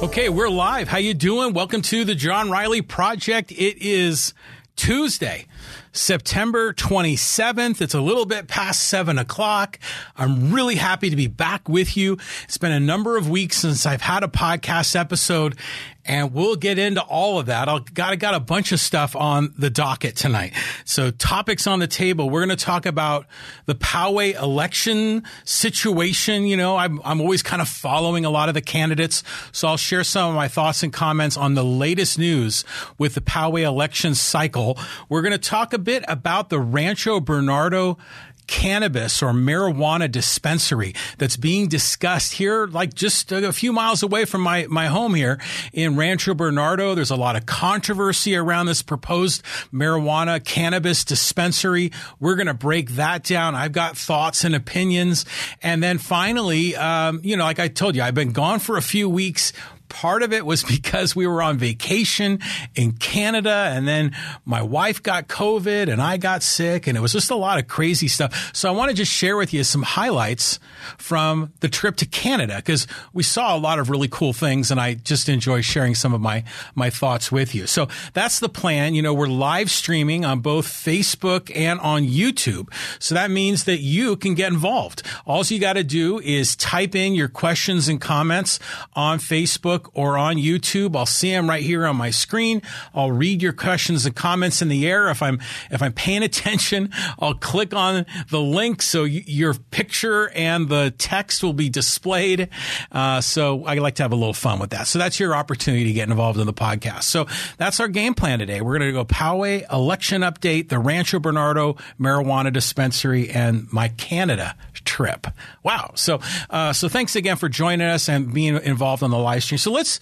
Okay, we're live. How you doing? Welcome to the John Riley Project. It is Tuesday, September 27th. It's a little bit past 7 o'clock. I'm really happy to be back with you. It's been a number of weeks since I've had a podcast episode, and we'll get into all of that. I've got a bunch of stuff on the docket tonight. So topics on the table. We're going to talk about the Poway election situation. You know, I'm always kind of following a lot of the candidates. So I'll share some of my thoughts and comments on the latest news with the Poway election cycle. We're going to talk a bit about the Rancho Bernardo cannabis or marijuana dispensary that's being discussed here, like just a few miles away from my home here in Rancho Bernardo. There's a lot of controversy around this proposed marijuana cannabis dispensary. We're going to break that down. I've got thoughts and opinions. And then finally, you know, like I told you, I've been gone for a few weeks. Part of it was because we were on vacation in Canada, and then my wife got COVID and I got sick, and it was just a lot of crazy stuff. So I want to just share with you some highlights from the trip to Canada, because we saw a lot of really cool things, and I just enjoy sharing some of my thoughts with you. So that's the plan. You know, we're live streaming on both Facebook and on YouTube. So that means that you can get involved. All you got to do is type in your questions and comments on Facebook or on YouTube. I'll see them right here on my screen. I'll read your questions and comments in the air. If I'm paying attention, I'll click on the link so your picture and the text will be displayed. So I like to have a little fun with that. So that's your opportunity to get involved in the podcast. So that's our game plan today. We're going to go Poway election update, the Rancho Bernardo marijuana dispensary, and my Canada trip. Wow. So thanks again for joining us and being involved on the live stream. So let's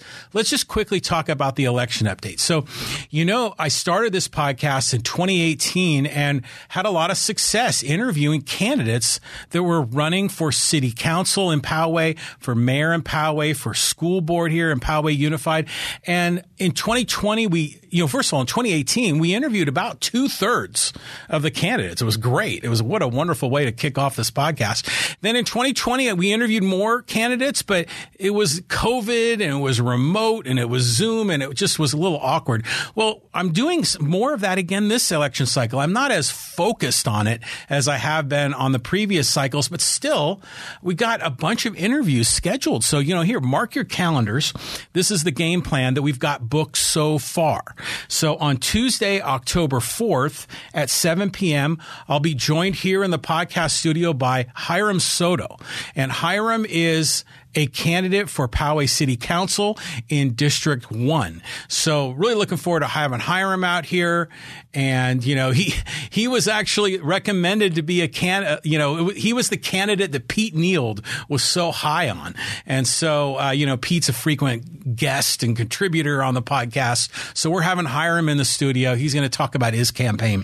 just quickly talk about the election update. So, you know, I started this podcast in 2018 and had a lot of success interviewing candidates that were running for city council in Poway, for mayor in Poway, for school board here in Poway Unified. And in 2020, in 2018, we interviewed about 2/3 of the candidates. It was great. It was what a wonderful way to kick off this podcast. Then in 2020, we interviewed more candidates, but it was COVID and it was remote and it was Zoom and it just was a little awkward. Well, I'm doing more of that again this election cycle. I'm not as focused on it as I have been on the previous cycles, but still, we got a bunch of interviews scheduled. So, you know, here, mark your calendars. This is the game plan that we've got booked so far. So on Tuesday, October 4th at 7 p.m., I'll be joined here in the podcast studio by Hiram Soto. And Hiram is a candidate for Poway City Council in District 1. So really looking forward to having Hiram out here. And, you know, he was actually recommended to be he was the candidate that Pete Neild was so high on. And so, you know, Pete's a frequent guest and contributor on the podcast. So we're having Hiram in the studio. He's going to talk about his campaign.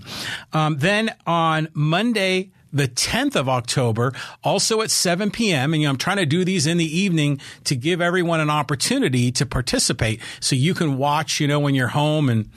Then on Monday, the 10th of October, also at 7 p.m. And, you know, I'm trying to do these in the evening to give everyone an opportunity to participate. So you can watch, you know, when you're home and,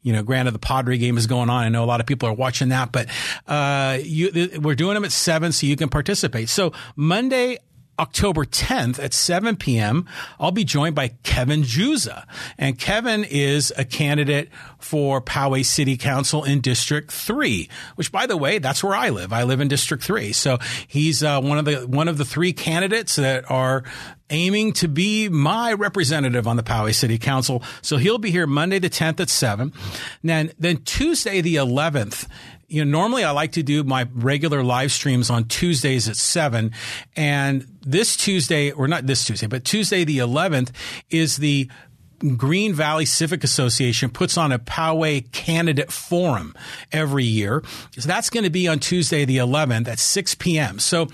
you know, granted, the Padre game is going on. I know a lot of people are watching that, but we're doing them at 7 so you can participate. So Monday, October 10th at 7 p.m., I'll be joined by Kevin Juza. And Kevin is a candidate for Poway City Council in District 3, which, by the way, that's where I live. I live in District 3. So he's one of the three candidates that are aiming to be my representative on the Poway City Council. So he'll be here Monday the 10th at 7. Then Tuesday the 11th. You know, normally I like to do my regular live streams on Tuesdays at 7, and Tuesday the 11th is the Green Valley Civic Association puts on a Poway candidate forum every year. So that's going to be on Tuesday the 11th at 6 p.m. So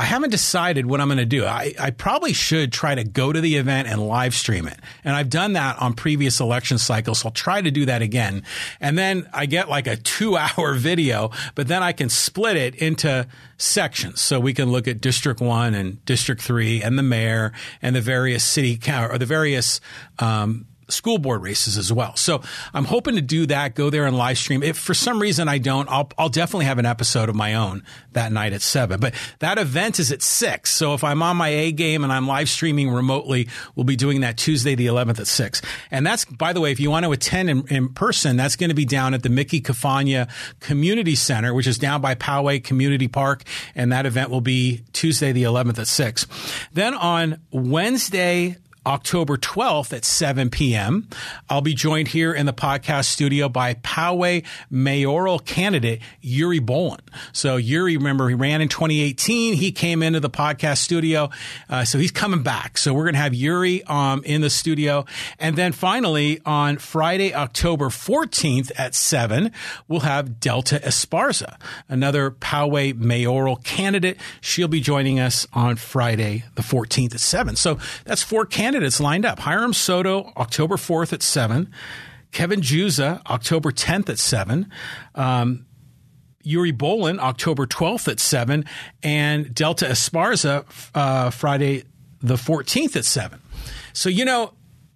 I haven't decided what I'm going to do. I probably should try to go to the event and live stream it. And I've done that on previous election cycles. So I'll try to do that again. And then I get like a 2-hour video, but then I can split it into sections. So we can look at District 1 and District 3 and the mayor and the various school board races as well. So I'm hoping to do that, go there and live stream. If for some reason I don't, I'll definitely have an episode of my own that night at 7. But that event is at 6. So if I'm on my A game and I'm live streaming remotely, we'll be doing that Tuesday, the 11th at 6. And that's, by the way, if you want to attend in person, that's going to be down at the Mickey Kefanya Community Center, which is down by Poway Community Park. And that event will be Tuesday, the 11th at 6. Then on Wednesday, October 12th at 7 p.m. I'll be joined here in the podcast studio by Poway mayoral candidate Yuri Bolin. So Yuri, remember, he ran in 2018. He came into the podcast studio. So he's coming back. So we're going to have Yuri in the studio. And then finally, on Friday, October 14th at 7, we'll have Delta Esparza, another Poway mayoral candidate. She'll be joining us on Friday, the 14th at 7. So that's 4 candidates. It's lined up. Hiram Soto, October 4th at 7. Kevin Juza, October 10th at 7. Yuri Bolin, October 12th at 7. And Delta Esparza, Friday the 14th at 7. So, you know,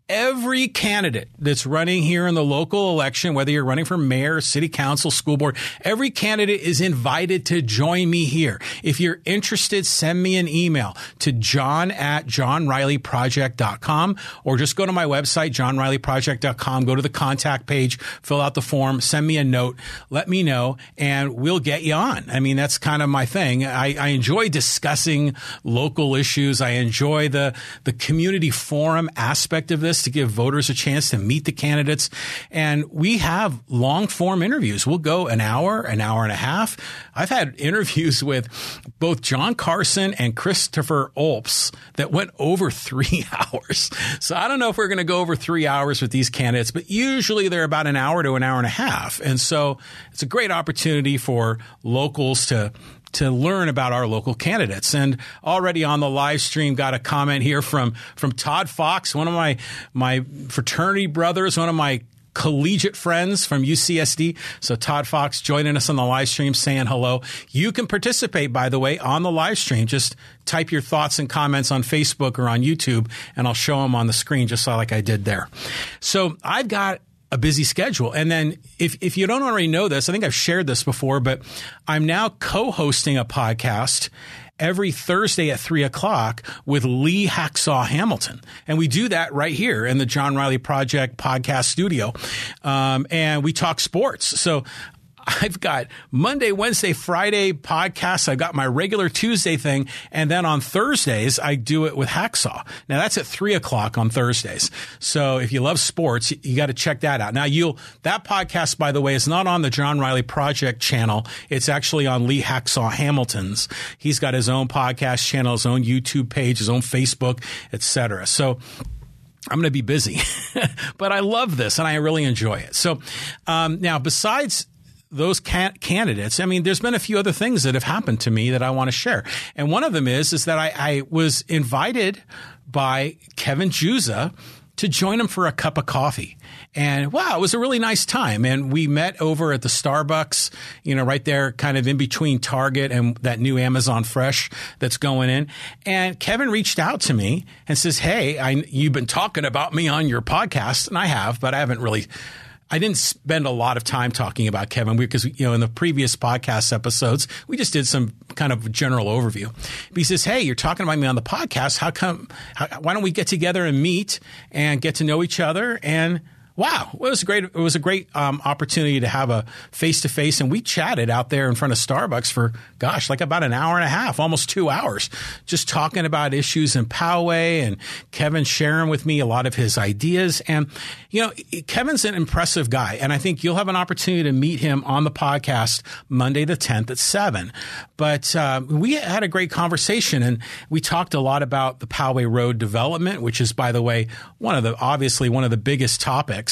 every candidate that's running here in the local election, whether you're running for mayor, city council, school board, every candidate is invited to join me here. If you're interested, send me an email to john@johnrileyproject.com or just go to my website, johnrileyproject.com, go to the contact page, fill out the form, send me a note, let me know, and we'll get you on. I mean, that's kind of my thing. I enjoy discussing local issues. I enjoy the community forum aspect of this, to give voters a chance to meet the candidates. And we have long form interviews. We'll go an hour and a half. I've had interviews with both John Carson and Christopher Olps that went over 3 hours. So I don't know if we're going to go over 3 hours with these candidates, but usually they're about an hour to an hour and a half. And so it's a great opportunity for locals to learn about our local candidates. And already on the live stream, got a comment here from Todd Fox, one of my fraternity brothers, one of my collegiate friends from UCSD. So Todd Fox joining us on the live stream, saying hello. You can participate, by the way, on the live stream. Just type your thoughts and comments on Facebook or on YouTube, and I'll show them on the screen just like I did there. So I've got a busy schedule. And then if you don't already know this, I think I've shared this before, but I'm now co-hosting a podcast every Thursday at 3:00 with Lee Hacksaw Hamilton. And we do that right here in the John Riley Project podcast studio. And we talk sports. So I've got Monday, Wednesday, Friday podcasts. I've got my regular Tuesday thing. And then on Thursdays, I do it with Hacksaw. Now, that's at 3:00 on Thursdays. So if you love sports, you got to check that out. Now, that podcast, by the way, is not on the John Riley Project channel. It's actually on Lee Hacksaw Hamilton's. He's got his own podcast channel, his own YouTube page, his own Facebook, etc. So I'm going to be busy, but I love this and I really enjoy it. So now, besides those candidates, I mean, there's been a few other things that have happened to me that I want to share. And one of them is that I was invited by Kevin Juza to join him for a cup of coffee. And wow, it was a really nice time. And we met over at the Starbucks, you know, right there kind of in between Target and that new Amazon Fresh that's going in. And Kevin reached out to me and says, hey, you've been talking about me on your podcast. And I have, but I haven't really I didn't spend a lot of time talking about Kevin because, you know, in the previous podcast episodes, we just did some kind of general overview. But he says, hey, you're talking about me on the podcast. Why don't we get together and meet and get to know each other? And wow, it was a great opportunity to have a face-to-face, and we chatted out there in front of Starbucks for, gosh, like about an hour and a half, almost 2 hours, just talking about issues in Poway, and Kevin sharing with me a lot of his ideas. And, you know, Kevin's an impressive guy, and I think you'll have an opportunity to meet him on the podcast Monday the 10th at 7. But we had a great conversation, and we talked a lot about the Poway Road development, which is, by the way, one of the biggest topics.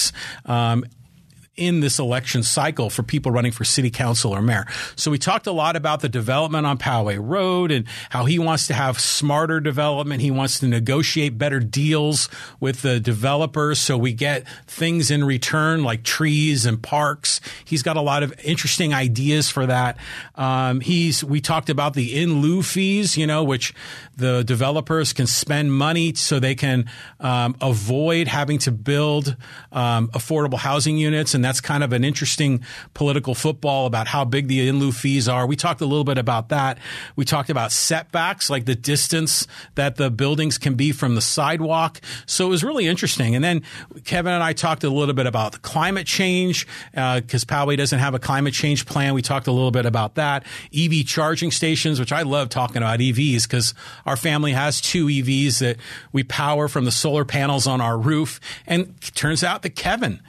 in this election cycle for people running for city council or mayor. So we talked a lot about the development on Poway Road and how he wants to have smarter development. He wants to negotiate better deals with the developers so we get things in return like trees and parks. He's got a lot of interesting ideas for that. We talked about the in lieu fees, you know, which the developers can spend money so they can avoid having to build affordable housing units. And that's kind of an interesting political football about how big the in lieu fees are. We talked a little bit about that. We talked about setbacks, like the distance that the buildings can be from the sidewalk. So it was really interesting. And then Kevin and I talked a little bit about the climate change because Poway doesn't have a climate change plan. We talked a little bit about that. EV charging stations, which I love talking about EVs because our family has two EVs that we power from the solar panels on our roof. And it turns out that Kevin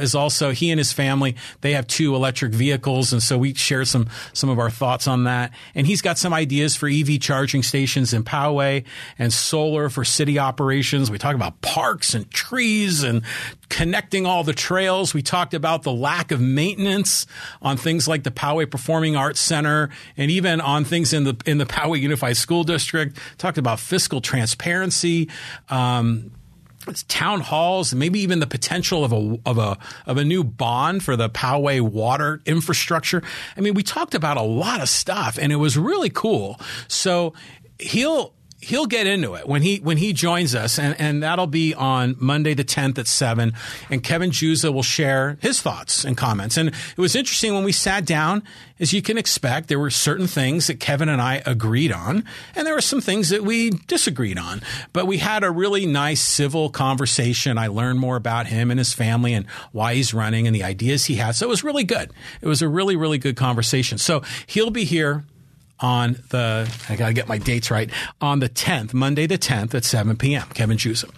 is also, he and his family, they have two electric vehicles. And so we share some of our thoughts on that. And he's got some ideas for EV charging stations in Poway and solar for city operations. We talk about parks and trees and connecting all the trails. We talked about the lack of maintenance on things like the Poway Performing Arts Center and even on things in the Poway Unified School District. Talked about fiscal transparency, town halls, maybe even the potential of a new bond for the Poway water infrastructure. I mean, we talked about a lot of stuff and it was really cool. So he'll get into it when he joins us, and that'll be on Monday the 10th at 7. And Kevin Juza will share his thoughts and comments. And it was interesting when we sat down, as you can expect, there were certain things that Kevin and I agreed on, and there were some things that we disagreed on. But we had a really nice civil conversation. I learned more about him and his family and why he's running and the ideas he has. So it was really good. It was a really, really good conversation. So he'll be here on the 10th, Monday the 10th at 7 p.m., Kevin Juza.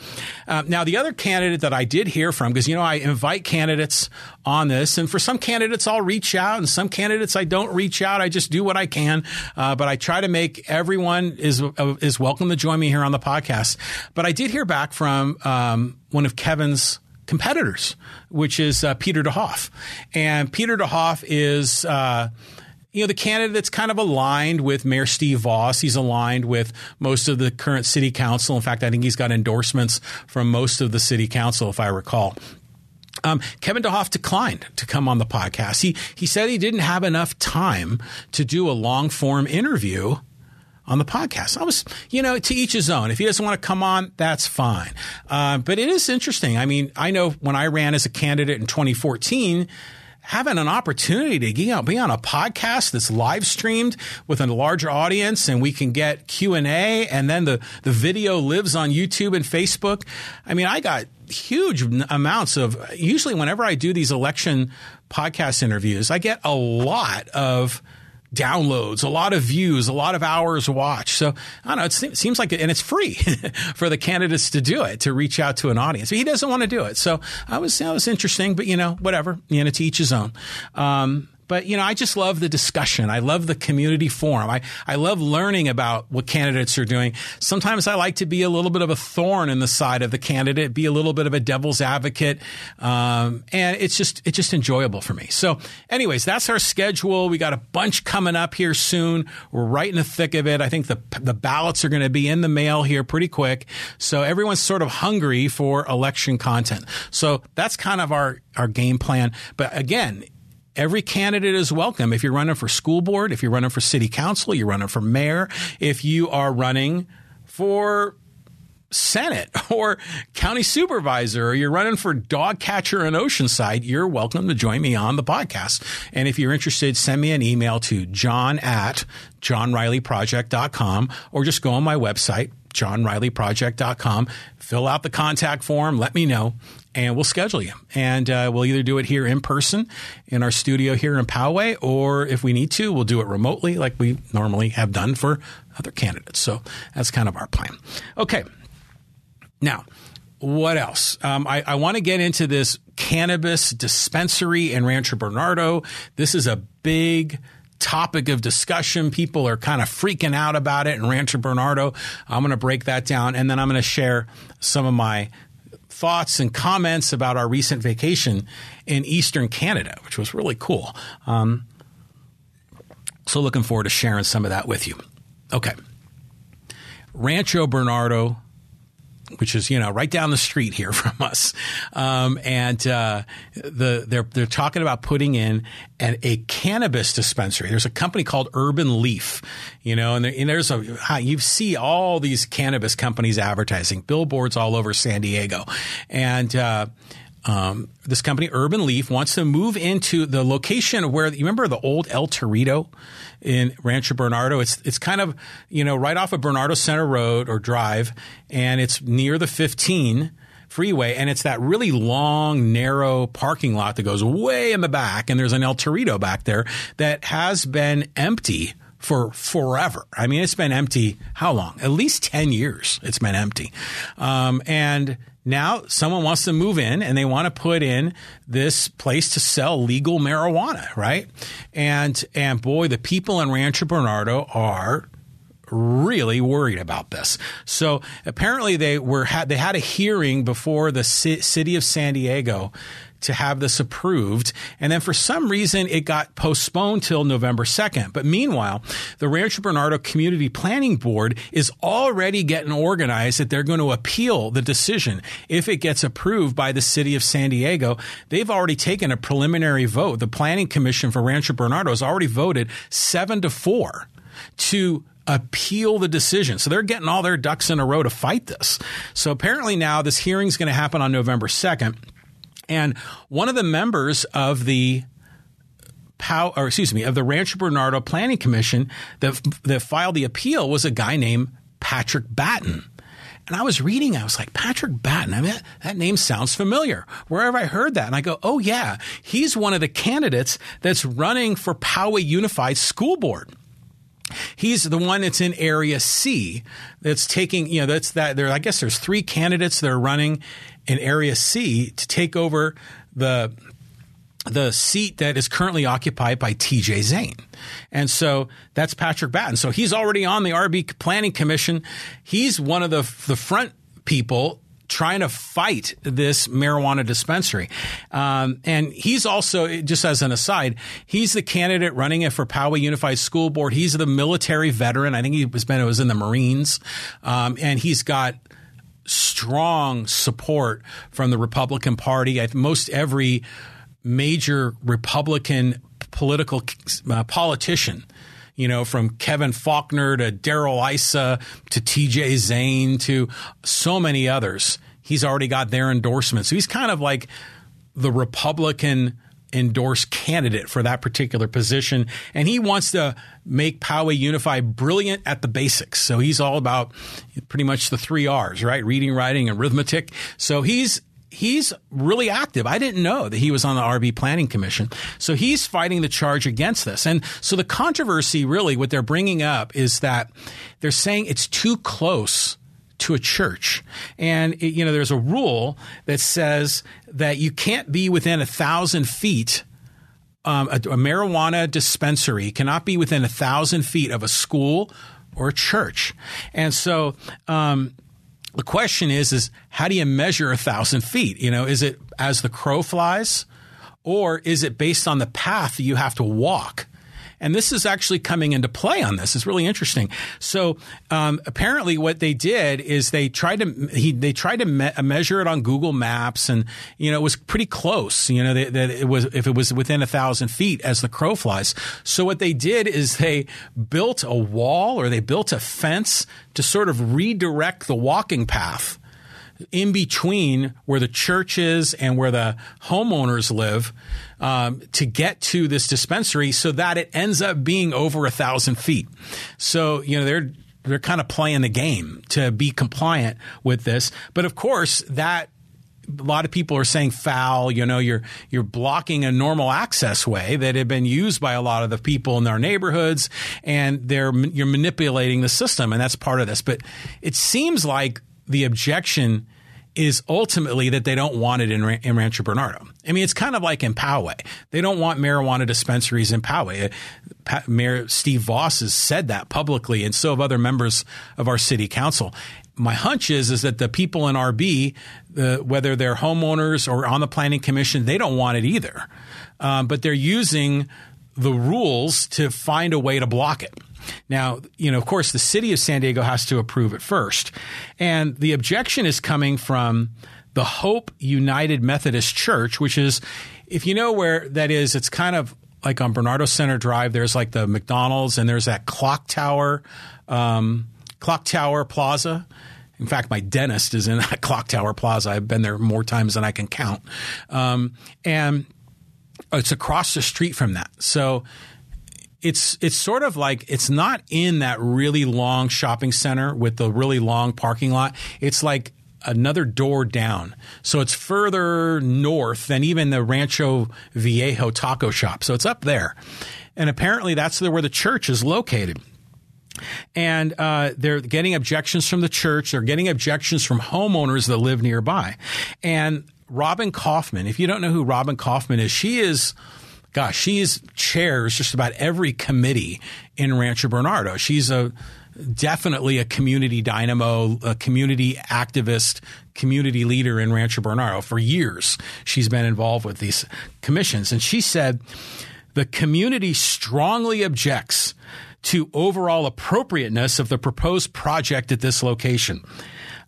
Now, the other candidate that I did hear from, because, you know, I invite candidates on this, and for some candidates I'll reach out, and some candidates I don't reach out. I just do what I can, but I try to make everyone is welcome to join me here on the podcast. But I did hear back from one of Kevin's competitors, which is Peter DeHoff. And Peter DeHoff is you know, the candidate that's kind of aligned with Mayor Steve Voss. He's aligned with most of the current city council. In fact, I think he's got endorsements from most of the city council, if I recall. Kevin DeHoff declined to come on the podcast. He said he didn't have enough time to do a long form interview on the podcast. I was, you know, to each his own. If he doesn't want to come on, that's fine. But it is interesting. I mean, I know when I ran as a candidate in 2014, having an opportunity to be on a podcast that's live streamed with a larger audience, and we can get Q&A, and then the video lives on YouTube and Facebook. I mean, I got huge amounts of, usually whenever I do these election podcast interviews, I get a lot of downloads, a lot of views, a lot of hours watched. So I don't know, it seems like, and it's free for the candidates to do it, to reach out to an audience. But he doesn't want to do it. So that was interesting, but you know, whatever, you know, to each his own. But, you know, I just love the discussion. I love the community forum. I love learning about what candidates are doing. Sometimes I like to be a little bit of a thorn in the side of the candidate, be a little bit of a devil's advocate. And it's just enjoyable for me. So anyways, that's our schedule. We got a bunch coming up here soon. We're right in the thick of it. I think the ballots are going to be in the mail here pretty quick. So everyone's sort of hungry for election content. So that's kind of our game plan. But again, every candidate is welcome. If you're running for school board, if you're running for city council, you're running for mayor, if you are running for Senate or county supervisor, or you're running for dog catcher in Oceanside, you're welcome to join me on the podcast. And if you're interested, send me an email to john@johnrileyproject.com, or just go on my website, johnrileyproject.com, fill out the contact form, let me know, and we'll schedule you. And we'll either do it here in person in our studio here in Poway, or if we need to, we'll do it remotely like we normally have done for other candidates. So that's kind of our plan. Okay. Now, what else? I want to get into this cannabis dispensary in Rancho Bernardo. This is a big topic of discussion. People are kind of freaking out about it in Rancho Bernardo. I'm going to break that down, and then I'm going to share some of my thoughts and comments about our recent vacation in Eastern Canada, which was really cool. So looking forward to sharing some of that with you. Okay. Rancho Bernardo, which is, you know, right down the street here from us. They're talking about putting in a cannabis dispensary. There's a company called Urban Leaf, you know, you see all these cannabis companies advertising billboards all over San Diego. And, this company, Urban Leaf, wants to move into the location where, you remember the old El Torito in Rancho Bernardo? It's kind of, you know, right off of Bernardo Center Road or Drive, and it's near the 15 freeway, and it's that really long, narrow parking lot that goes way in the back, and there's an El Torito back there that has been empty for forever. I mean, it's been empty how long? At least 10 years it's been empty. Now someone wants to move in and they want to put in this place to sell legal marijuana, right? And boy, the people in Rancho Bernardo are really worried about this. So apparently they had a hearing before the city of San Diego to have this approved. And then for some reason, it got postponed till November 2nd. But meanwhile, the Rancho Bernardo Community Planning Board is already getting organized that they're going to appeal the decision. If it gets approved by the city of San Diego, they've already taken a preliminary vote. The Planning Commission for Rancho Bernardo has already voted 7-4 to appeal the decision. So they're getting all their ducks in a row to fight this. So apparently now this hearing's going to happen on November 2nd. And one of the members of the Rancho Bernardo Planning Commission that filed the appeal was a guy named Patrick Batten. And I was reading, I was like, Patrick Batten, I mean, that name sounds familiar. Where have I heard that? And I go, oh yeah, he's one of the candidates that's running for Poway Unified School Board. He's the one that's in Area C that's taking, you know, I guess there's three candidates that are running in Area C to take over the seat that is currently occupied by T.J. Zane. And so that's Patrick Batten. So he's already on the RB Planning Commission. He's one of the front people trying to fight this marijuana dispensary. And he's also, just as an aside, he's the candidate running it for Poway Unified School Board. He's the military veteran. I think he was in the Marines. And he's got strong support from the Republican Party. Most every major Republican politician, you know, from Kevin Faulkner to Daryl Issa to T.J. Zane to so many others. He's already got their endorsement. So he's kind of like the Republican endorsed candidate for that particular position. And he wants to make Poway Unified brilliant at the basics. So he's all about pretty much the 3 R's, right? Reading, writing, and arithmetic. So he's really active. I didn't know that he was on the RB Planning Commission. So he's fighting the charge against this. And so the controversy, really, what they're bringing up is that they're saying it's too close to a church. And, you know, there's a rule that says that you can't be within 1,000 feet. A marijuana dispensary cannot be within 1,000 feet of a school or a church. And so, the question is how do you measure 1,000 feet? You know, is it as the crow flies, or is it based on the path you have to walk? And this is actually coming into play on this. It's really interesting. So apparently what they did is they tried to measure it on Google Maps, and, you know, it was pretty close, you know, that it was, if it was within 1,000 feet as the crow flies. So what they did is they built a wall, or they built a fence to sort of redirect the walking path in between where the church is and where the homeowners live, to get to this dispensary, so that it ends up being over 1,000 feet. So, you know, they're kind of playing the game to be compliant with this. But of course, that a lot of people are saying foul, you know, you're blocking a normal access way that had been used by a lot of the people in our neighborhoods, and you're manipulating the system. And that's part of this. But it seems like the objection is ultimately that they don't want it in Rancho Bernardo. I mean, it's kind of like in Poway. They don't want marijuana dispensaries in Poway. Mayor Steve Voss has said that publicly, and so have other members of our city council. my hunch is that the people in RB, whether they're homeowners or on the planning commission, they don't want it either. But they're using the rules to find a way to block it. Now, you know, of course, the city of San Diego has to approve it first. And the objection is coming from the Hope United Methodist Church, which is, if you know where that is, it's kind of like on Bernardo Center Drive. There's like the McDonald's and there's that Clock Tower Plaza. In fact, my dentist is in that Clock Tower Plaza. I've been there more times than I can count. And it's across the street from that. So it's sort of like it's not in that really long shopping center with the really long parking lot. It's like another door down. So it's further north than even the Rancho Viejo taco shop. So it's up there. And apparently that's where the church is located. And they're getting objections from the church. They're getting objections from homeowners that live nearby. And Robin Kaufman, if you don't know who Robin Kaufman is, she chairs just about every committee in Rancho Bernardo. She's definitely a community dynamo, a community activist, community leader in Rancho Bernardo. For years, she's been involved with these commissions. And she said, the community strongly objects to overall appropriateness of the proposed project at this location,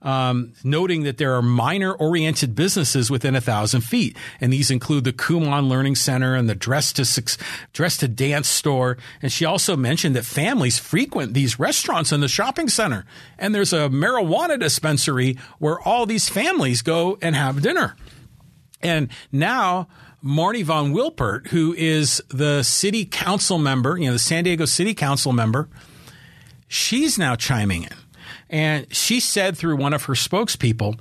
noting that there are minor-oriented businesses within 1,000 feet. And these include the Kumon Learning Center and the Dress to Dance store. And she also mentioned that families frequent these restaurants in the shopping center. And there's a marijuana dispensary where all these families go and have dinner. And now Marni von Wilpert, who is the city council member, the San Diego City Council member, she's now chiming in. And she said through one of her spokespeople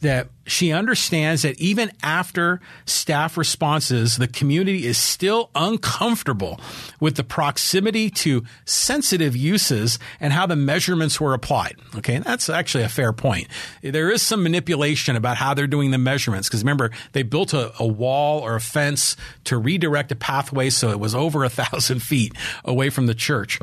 that she understands that even after staff responses, the community is still uncomfortable with the proximity to sensitive uses and how the measurements were applied. Okay, and that's actually a fair point. There is some manipulation about how they're doing the measurements because remember, they built a wall or a fence to redirect a pathway so it was over 1,000 feet away from the church.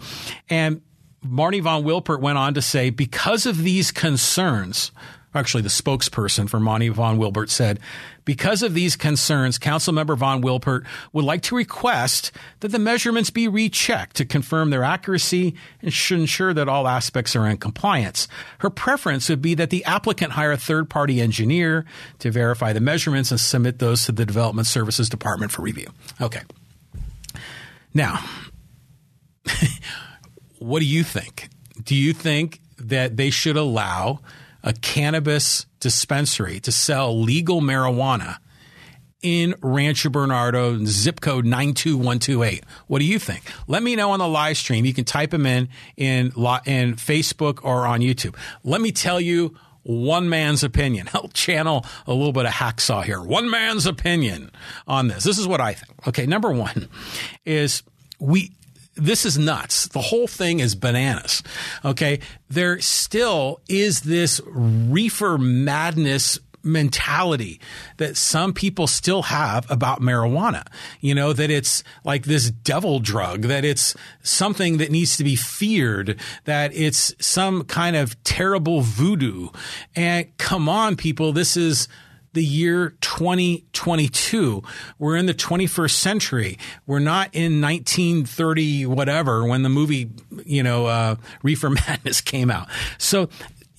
And Marni von Wilpert went on to say, because of these concerns, actually the spokesperson for Marni von Wilpert said, because of these concerns, Councilmember von Wilpert would like to request that the measurements be rechecked to confirm their accuracy and should ensure that all aspects are in compliance. Her preference would be that the applicant hire a third-party engineer to verify the measurements and submit those to the Development Services Department for review. Okay. Now, what do you think? Do you think that they should allow a cannabis dispensary to sell legal marijuana in Rancho Bernardo, zip code 92128? What do you think? Let me know on the live stream. You can type them in Facebook or on YouTube. Let me tell you one man's opinion. I'll channel a little bit of Hacksaw here. One man's opinion on this. This is what I think. Okay, number one is this is nuts. The whole thing is bananas. Okay. There still is this reefer madness mentality that some people still have about marijuana, that it's like this devil drug, that it's something that needs to be feared, that it's some kind of terrible voodoo. And come on, people, this is the year 2022. We're in the 21st century. We're not in 1930 whatever when the movie, Reefer Madness came out. So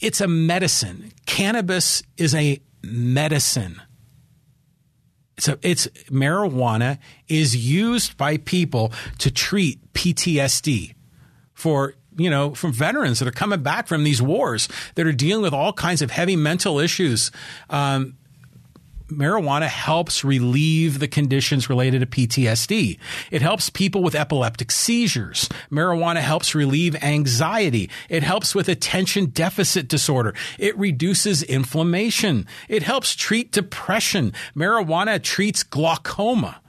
it's a medicine. Cannabis is a medicine. It's marijuana is used by people to treat PTSD from veterans that are coming back from these wars that are dealing with all kinds of heavy mental issues. Marijuana helps relieve the conditions related to PTSD. It helps people with epileptic seizures. Marijuana helps relieve anxiety. It helps with attention deficit disorder. It reduces inflammation. It helps treat depression. Marijuana treats glaucoma.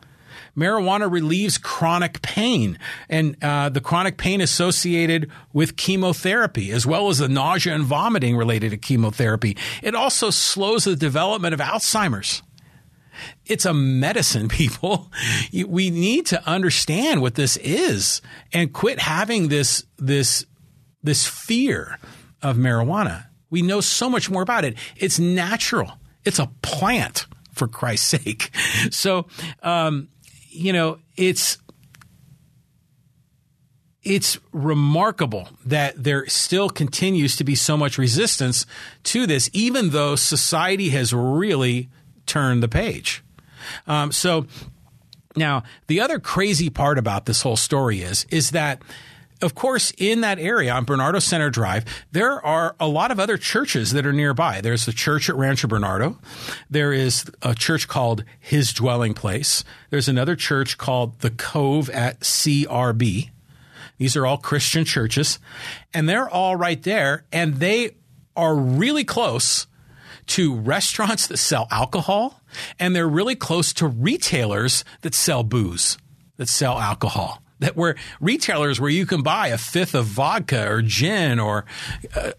Marijuana relieves chronic pain, and the chronic pain associated with chemotherapy, as well as the nausea and vomiting related to chemotherapy. It also slows the development of Alzheimer's. It's a medicine, people. We need to understand what this is and quit having this fear of marijuana. We know so much more about it. It's natural. It's a plant, for Christ's sake. So, you know, it's remarkable that there still continues to be so much resistance to this, even though society has really turned the page. So now the other crazy part about this whole story is that, of course, in that area on Bernardo Center Drive, there are a lot of other churches that are nearby. There's the church at Rancho Bernardo. There is a church called His Dwelling Place. There's another church called The Cove at CRB. These are all Christian churches, and they're all right there, and they are really close to restaurants that sell alcohol, and they're really close to retailers that sell booze, that sell alcohol. That were retailers where you can buy a fifth of vodka or gin, or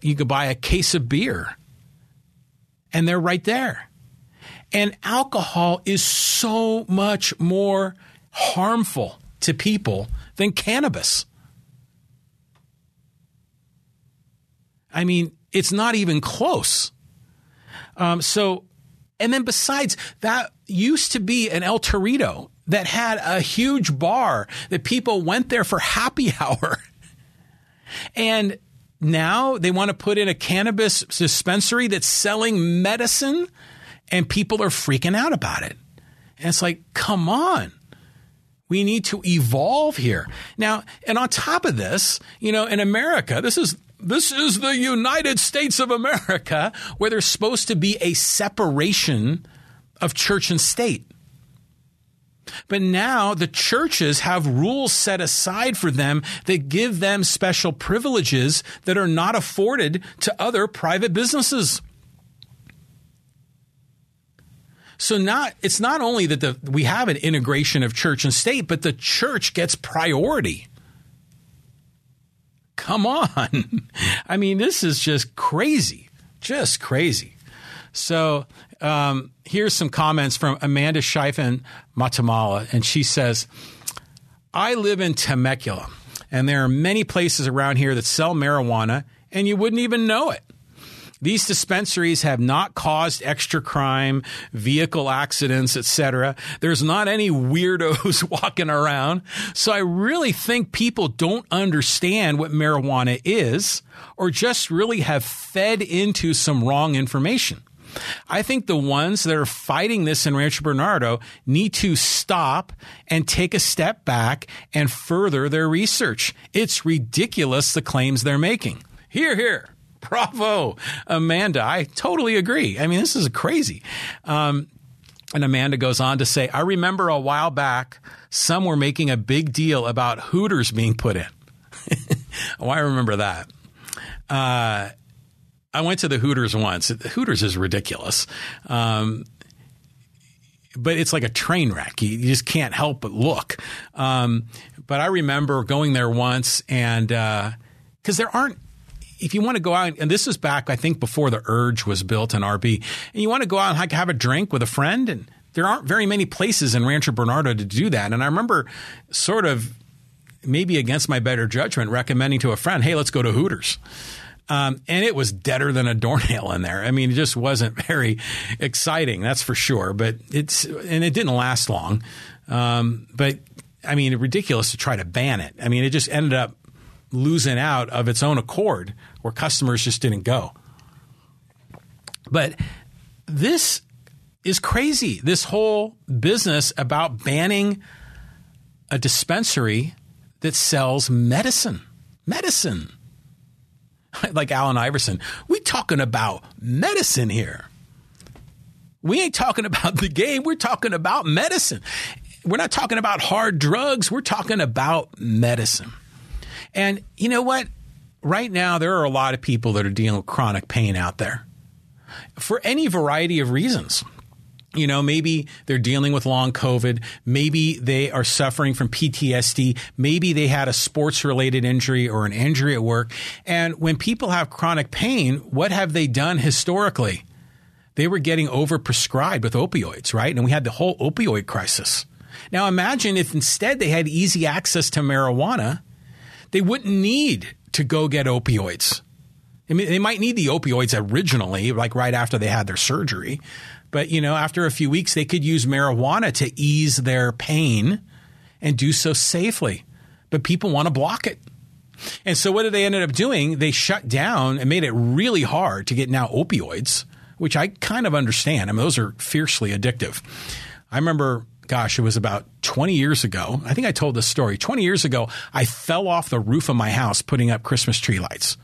you could buy a case of beer. And they're right there. And alcohol is so much more harmful to people than cannabis. I mean, it's not even close. And then besides, that used to be an El Torito that had a huge bar that people went there for happy hour. And now they want to put in a cannabis dispensary that's selling medicine, and people are freaking out about it. And it's like, come on. We need to evolve here. Now, and on top of this, you know, in America, this is the United States of America, where there's supposed to be a separation of church and state. But now the churches have rules set aside for them that give them special privileges that are not afforded to other private businesses. So it's not only that we have an integration of church and state, but the church gets priority. Come on. I mean, this is just crazy, just crazy. So here's some comments from Amanda Shifen Matamala, and she says, I live in Temecula, and there are many places around here that sell marijuana, and you wouldn't even know it. These dispensaries have not caused extra crime, vehicle accidents, etc. There's not any weirdos walking around. So I really think people don't understand what marijuana is, or just really have fed into some wrong information. I think the ones that are fighting this in Rancho Bernardo need to stop and take a step back and further their research. It's ridiculous, the claims they're making. Hear, hear. Bravo, Amanda. I totally agree. I mean, this is crazy. And Amanda goes on to say, I remember a while back, some were making a big deal about Hooters being put in. Oh, I remember that. I went to the Hooters once. The Hooters is ridiculous. But it's like a train wreck. You just can't help but look. But I remember going there once, and because there aren't, if you want to go out, and this is back, I think, before the Urge was built in RB, and you want to go out and have a drink with a friend, and there aren't very many places in Rancho Bernardo to do that. And I remember sort of maybe against my better judgment recommending to a friend, hey, let's go to Hooters. And it was deader than a doornail in there. I mean, it just wasn't very exciting, that's for sure. But it didn't last long. But I mean, ridiculous to try to ban it. I mean, it just ended up losing out of its own accord, where customers just didn't go. But this is crazy. This whole business about banning a dispensary that sells medicine. Like Allen Iverson, we talking about medicine here. We ain't talking about the game. We're talking about medicine. We're not talking about hard drugs. We're talking about medicine. And you know what? Right now, there are a lot of people that are dealing with chronic pain out there for any variety of reasons. You know, maybe they're dealing with long COVID. Maybe they are suffering from PTSD. Maybe they had a sports-related injury or an injury at work. And when people have chronic pain, what have they done historically? They were getting overprescribed with opioids, right? And we had the whole opioid crisis. Now imagine if instead they had easy access to marijuana, they wouldn't need to go get opioids. I mean, they might need the opioids originally, like right after they had their surgery. But, you know, after a few weeks, they could use marijuana to ease their pain and do so safely. But people want to block it. And so what did they end up doing? They shut down and made it really hard to get now opioids, which I kind of understand. I mean, those are fiercely addictive. I remember, gosh, it was about 20 years ago. I think I told this story. 20 years ago, I fell off the roof of my house putting up Christmas tree lights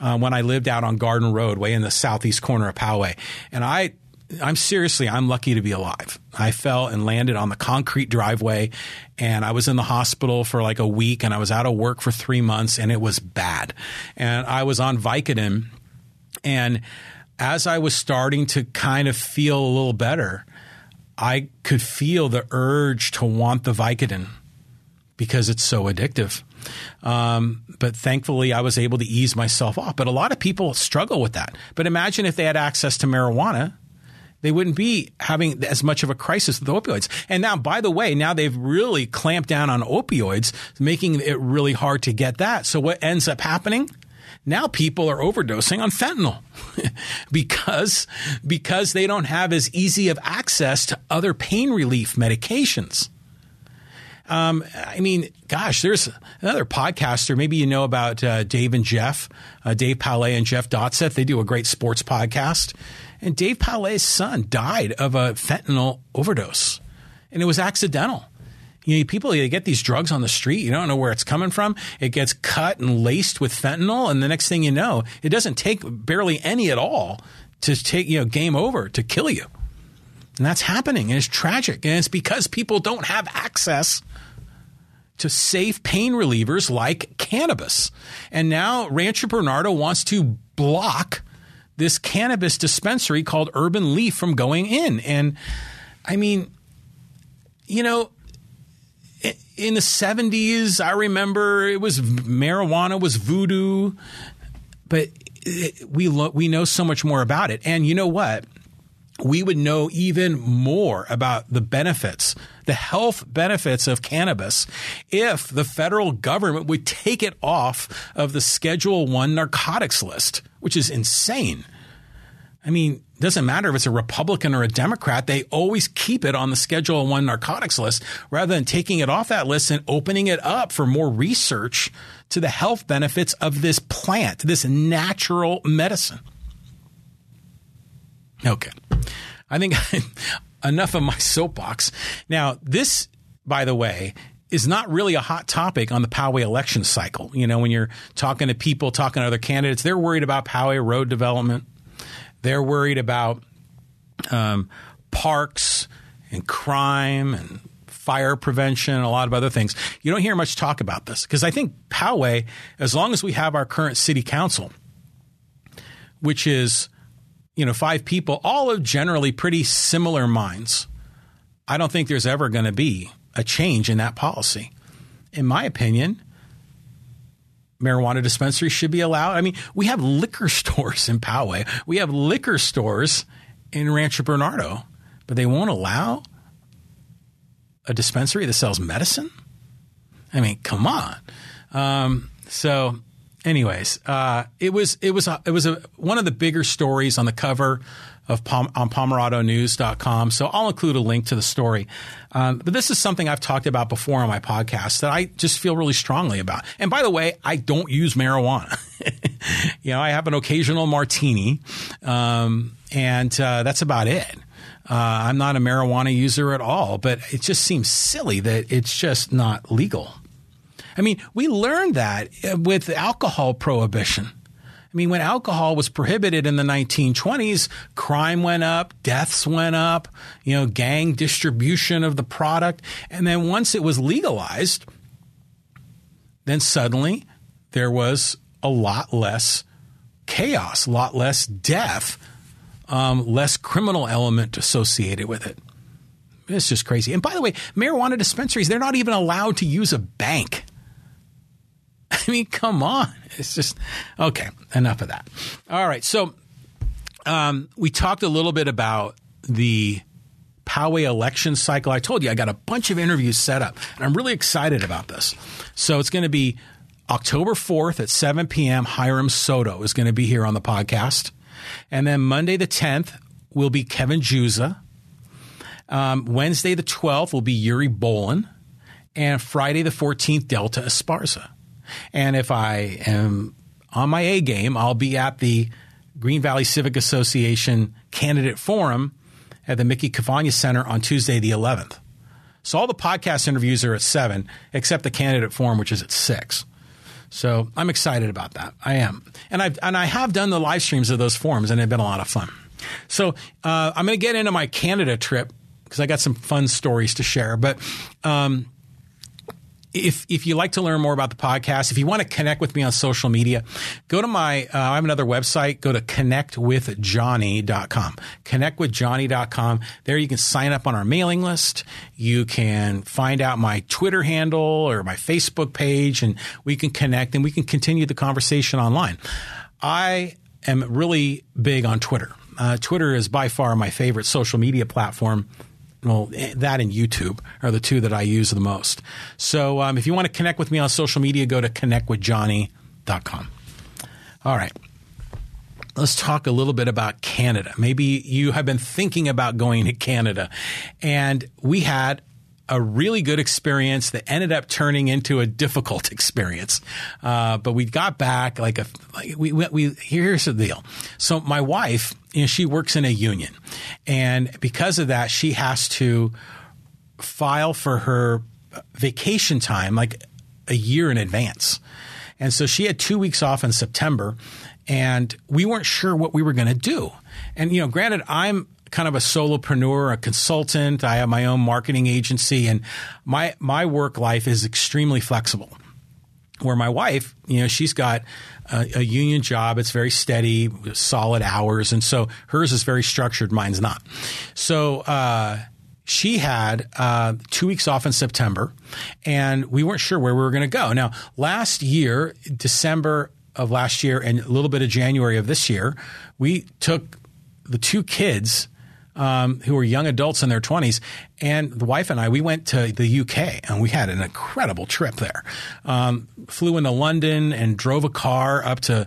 when I lived out on Garden Road, way in the southeast corner of Poway. And I'm seriously, I'm lucky to be alive. I fell and landed on the concrete driveway, and I was in the hospital for like a week, and I was out of work for 3 months, and it was bad. And I was on Vicodin, and as I was starting to kind of feel a little better, I could feel the urge to want the Vicodin because it's so addictive. But thankfully, I was able to ease myself off. But a lot of people struggle with that. But imagine if they had access to marijuana, they wouldn't be having as much of a crisis with opioids. And now, by the way, now they've really clamped down on opioids, making it really hard to get that. So what ends up happening? Now people are overdosing on fentanyl because they don't have as easy of access to other pain relief medications. I mean, gosh, there's another podcaster. Maybe you know about Dave and Jeff, Dave Paulet and Jeff Dotseth. They do a great sports podcast. And Dave Paulet's son died of a fentanyl overdose, and it was accidental. You know, people, they get these drugs on the street. You don't know where it's coming from. It gets cut and laced with fentanyl. And the next thing you know, it doesn't take barely any at all to take, you know, game over, to kill you. And that's happening. And it's tragic. And it's because people don't have access to safe pain relievers like cannabis. And now Rancho Bernardo wants to block this cannabis dispensary called Urban Leaf from going in. And I mean, you know, in the 70s, I remember it was marijuana was voodoo, but we know so much more about it. And you know what? We would know even more about the benefits, the health benefits of cannabis, if the federal government would take it off of the Schedule I narcotics list, which is insane. I mean, it doesn't matter if it's a Republican or a Democrat. They always keep it on the Schedule I narcotics list rather than taking it off that list and opening it up for more research to the health benefits of this plant, this natural medicine. Okay. I think enough of my soapbox. Now, this, by the way, is not really a hot topic on the Poway election cycle. You know, when you're talking to people, talking to other candidates, they're worried about Poway road development. They're worried about parks and crime and fire prevention and a lot of other things. You don't hear much talk about this because I think Poway, as long as we have our current city council, which is, you know, 5 people, all of generally pretty similar minds, I don't think there's ever going to be a change in that policy. In my opinion, marijuana dispensaries should be allowed. I mean, we have liquor stores in Poway. We have liquor stores in Rancho Bernardo, but they won't allow a dispensary that sells medicine? I mean, come on. So anyways, it was one of the bigger stories on the cover of on PalmeradoNews.com. So I'll include a link to the story. But this is something I've talked about before on my podcast that I just feel really strongly about. And by the way, I don't use marijuana. You know, I have an occasional martini, and that's about it. I'm not a marijuana user at all, but it just seems silly that it's just not legal. I mean, we learned that with alcohol prohibition. I mean, when alcohol was prohibited in the 1920s, crime went up, deaths went up, you know, gang distribution of the product. And then once it was legalized, then suddenly there was a lot less chaos, a lot less death, less criminal element associated with it. It's just crazy. And by the way, marijuana dispensaries, they're not even allowed to use a bank. I mean, come on. It's just, okay, enough of that. All right. So we talked a little bit about the Poway election cycle. I told you I got a bunch of interviews set up, and I'm really excited about this. So it's going to be October 4th at 7 p.m., Hiram Soto is going to be here on the podcast. And then Monday the 10th will be Kevin Juza. Wednesday the 12th will be Yuri Bolin. And Friday the 14th, Delta Esparza. And if I am on my A game, I'll be at the Green Valley Civic Association Candidate Forum at the Mickey Cavagna Center on Tuesday the 11th. So all the podcast interviews are at 7, except the Candidate Forum, which is at 6. So I'm excited about that. I am. And I have done the live streams of those forums, and they've been a lot of fun. So I'm going to get into my Canada trip because I got some fun stories to share. But if you like to learn more about the podcast, if you want to connect with me on social media, go to my I have another website. Go to connectwithjohnny.com. Connectwithjohnny.com. There you can sign up on our mailing list. You can find out my Twitter handle or my Facebook page, and we can connect and we can continue the conversation online. I am really big on Twitter. Twitter is by far my favorite social media platform. Well, that and YouTube are the two that I use the most. So if you want to connect with me on social media, go to connectwithjohnny.com. All right. Let's talk a little bit about Canada. Maybe you have been thinking about going to Canada. And we had a really good experience that ended up turning into a difficult experience. But we got back here's the deal. So my wife, she works in a union, and because of that, she has to file for her vacation time like a year in advance. And so she had 2 weeks off in September, and we weren't sure what we were going to do. And, you know, granted, I'm kind of a solopreneur, a consultant. I have my own marketing agency, and my work life is extremely flexible. Where my wife, you know, she's got a union job. It's very steady, solid hours, and so hers is very structured. Mine's not. So she had 2 weeks off in September, and we weren't sure where we were going to go. Now, last year, December of last year, and a little bit of January of this year, we took the two kids. Who were young adults in their 20s. And the wife and I, we went to the UK, and we had an incredible trip there. Flew into London and drove a car up to,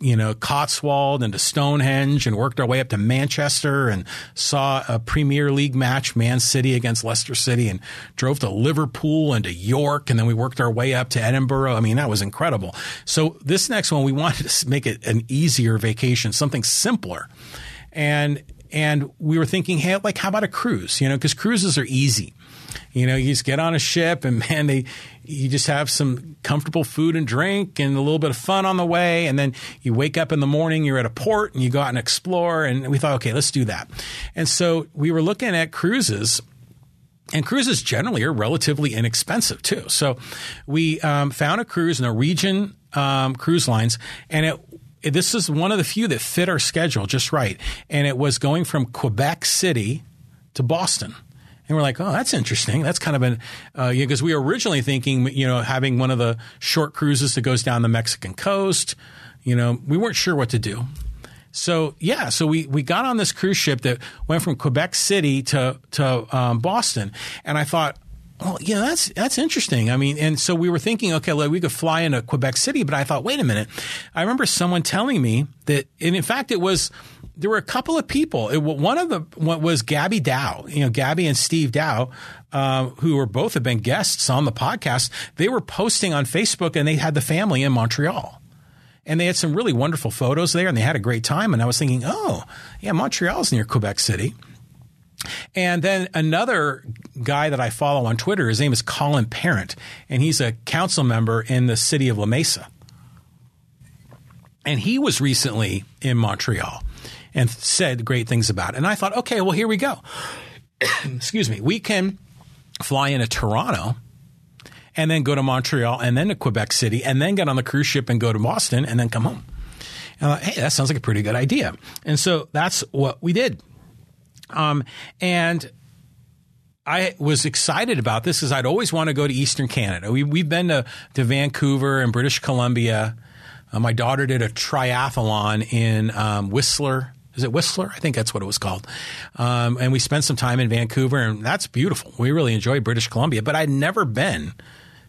you know, Cotswold and to Stonehenge, and worked our way up to Manchester and saw a Premier League match, Man City against Leicester City, and drove to Liverpool and to York. And then we worked our way up to Edinburgh. I mean, that was incredible. So this next one, we wanted to make it an easier vacation, something simpler. And we were thinking, hey, like, how about a cruise? You know, because cruises are easy. You know, you just get on a ship, and man, you just have some comfortable food and drink and a little bit of fun on the way. And then you wake up in the morning, you're at a port, and you go out and explore. And we thought, okay, let's do that. And so we were looking at cruises. And cruises generally are relatively inexpensive too. So we found a cruise, Norwegian Cruise Lines, and this is one of the few that fit our schedule just right. And it was going from Quebec City to Boston. And we're like, oh, that's interesting. That's kind of because we were originally thinking, you know, having one of the short cruises that goes down the Mexican coast. You know, we weren't sure what to do. So, yeah, so we got on this cruise ship that went from Quebec City to Boston. And I thought, well, yeah, that's interesting. I mean, and so we were thinking, okay, well, we could fly into Quebec City, but I thought, wait a minute. I remember someone telling me that, and in fact, there were a couple of people. One was Gabby Dow, you know, Gabby and Steve Dow, who were both have been guests on the podcast. They were posting on Facebook, and they had the family in Montreal. And they had some really wonderful photos there, and they had a great time. And I was thinking, oh, yeah, Montreal's near Quebec City. And then another guy that I follow on Twitter, his name is Colin Parent, and he's a council member in the city of La Mesa. And he was recently in Montreal and said great things about it. And I thought, okay, well, here we go. Excuse me. We can fly into Toronto and then go to Montreal and then to Quebec City and then get on the cruise ship and go to Boston and then come home. And I thought, hey, that sounds like a pretty good idea. And so that's what we did. And I was excited about this because I'd always want to go to Eastern Canada. We've been to Vancouver and British Columbia. My daughter did a triathlon in Whistler. Is it Whistler? I think that's what it was called. And we spent some time in Vancouver, and that's beautiful. We really enjoyed British Columbia, but I'd never been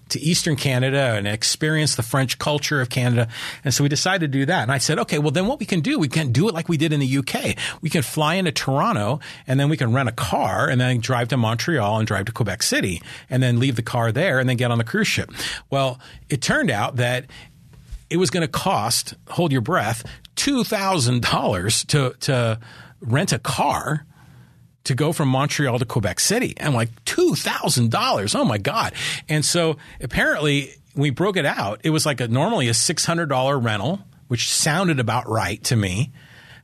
to Eastern Canada and experience the French culture of Canada. And so we decided to do that. And I said, okay, well, then what we can do it like we did in the UK. We can fly into Toronto and then we can rent a car and then drive to Montreal and drive to Quebec City and then leave the car there and then get on the cruise ship. Well, it turned out that it was going to cost, hold your breath, $2,000 to rent a car to go from Montreal to Quebec City. And I'm like, $2,000. Oh my God. And so apparently we broke it out. It was like normally a $600 rental, which sounded about right to me.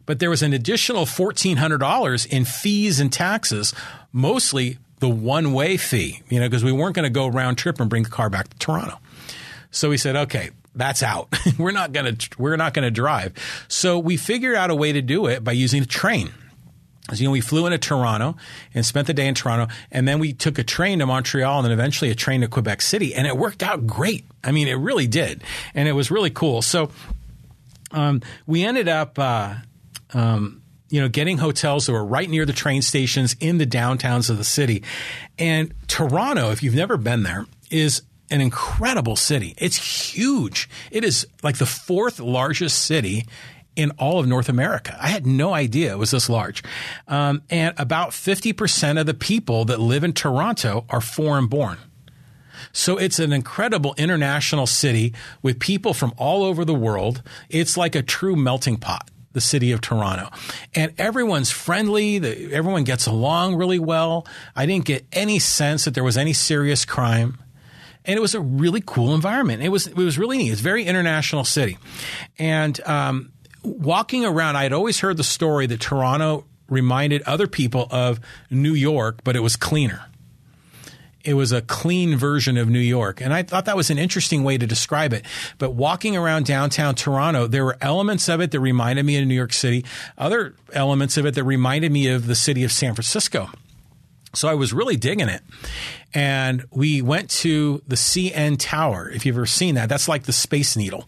But there was an additional $1,400 in fees and taxes, mostly the one-way fee, you know, because we weren't going to go round trip and bring the car back to Toronto. So we said, okay, that's out. We're not going to drive. So we figured out a way to do it by using a train. So, you know, we flew into Toronto and spent the day in Toronto, and then we took a train to Montreal and then eventually a train to Quebec City, and it worked out great. I mean, it really did, and it was really cool. So we ended up you know, getting hotels that were right near the train stations in the downtowns of the city. And Toronto, if you've never been there, is an incredible city. It's huge. It is like the fourth largest city in all of North America. I had no idea it was this large. And about 50% of the people that live in Toronto are foreign born. So it's an incredible international city with people from all over the world. It's like a true melting pot, the city of Toronto. And everyone's friendly. Everyone gets along really well. I didn't get any sense that there was any serious crime. And it was a really cool environment. It was really neat. It's a very international city. And walking around, I had always heard the story that Toronto reminded other people of New York, but it was cleaner. It was a clean version of New York. And I thought that was an interesting way to describe it. But walking around downtown Toronto, there were elements of it that reminded me of New York City, other elements of it that reminded me of the city of San Francisco. So I was really digging it. And we went to the CN Tower. If you've ever seen that, that's like the Space Needle.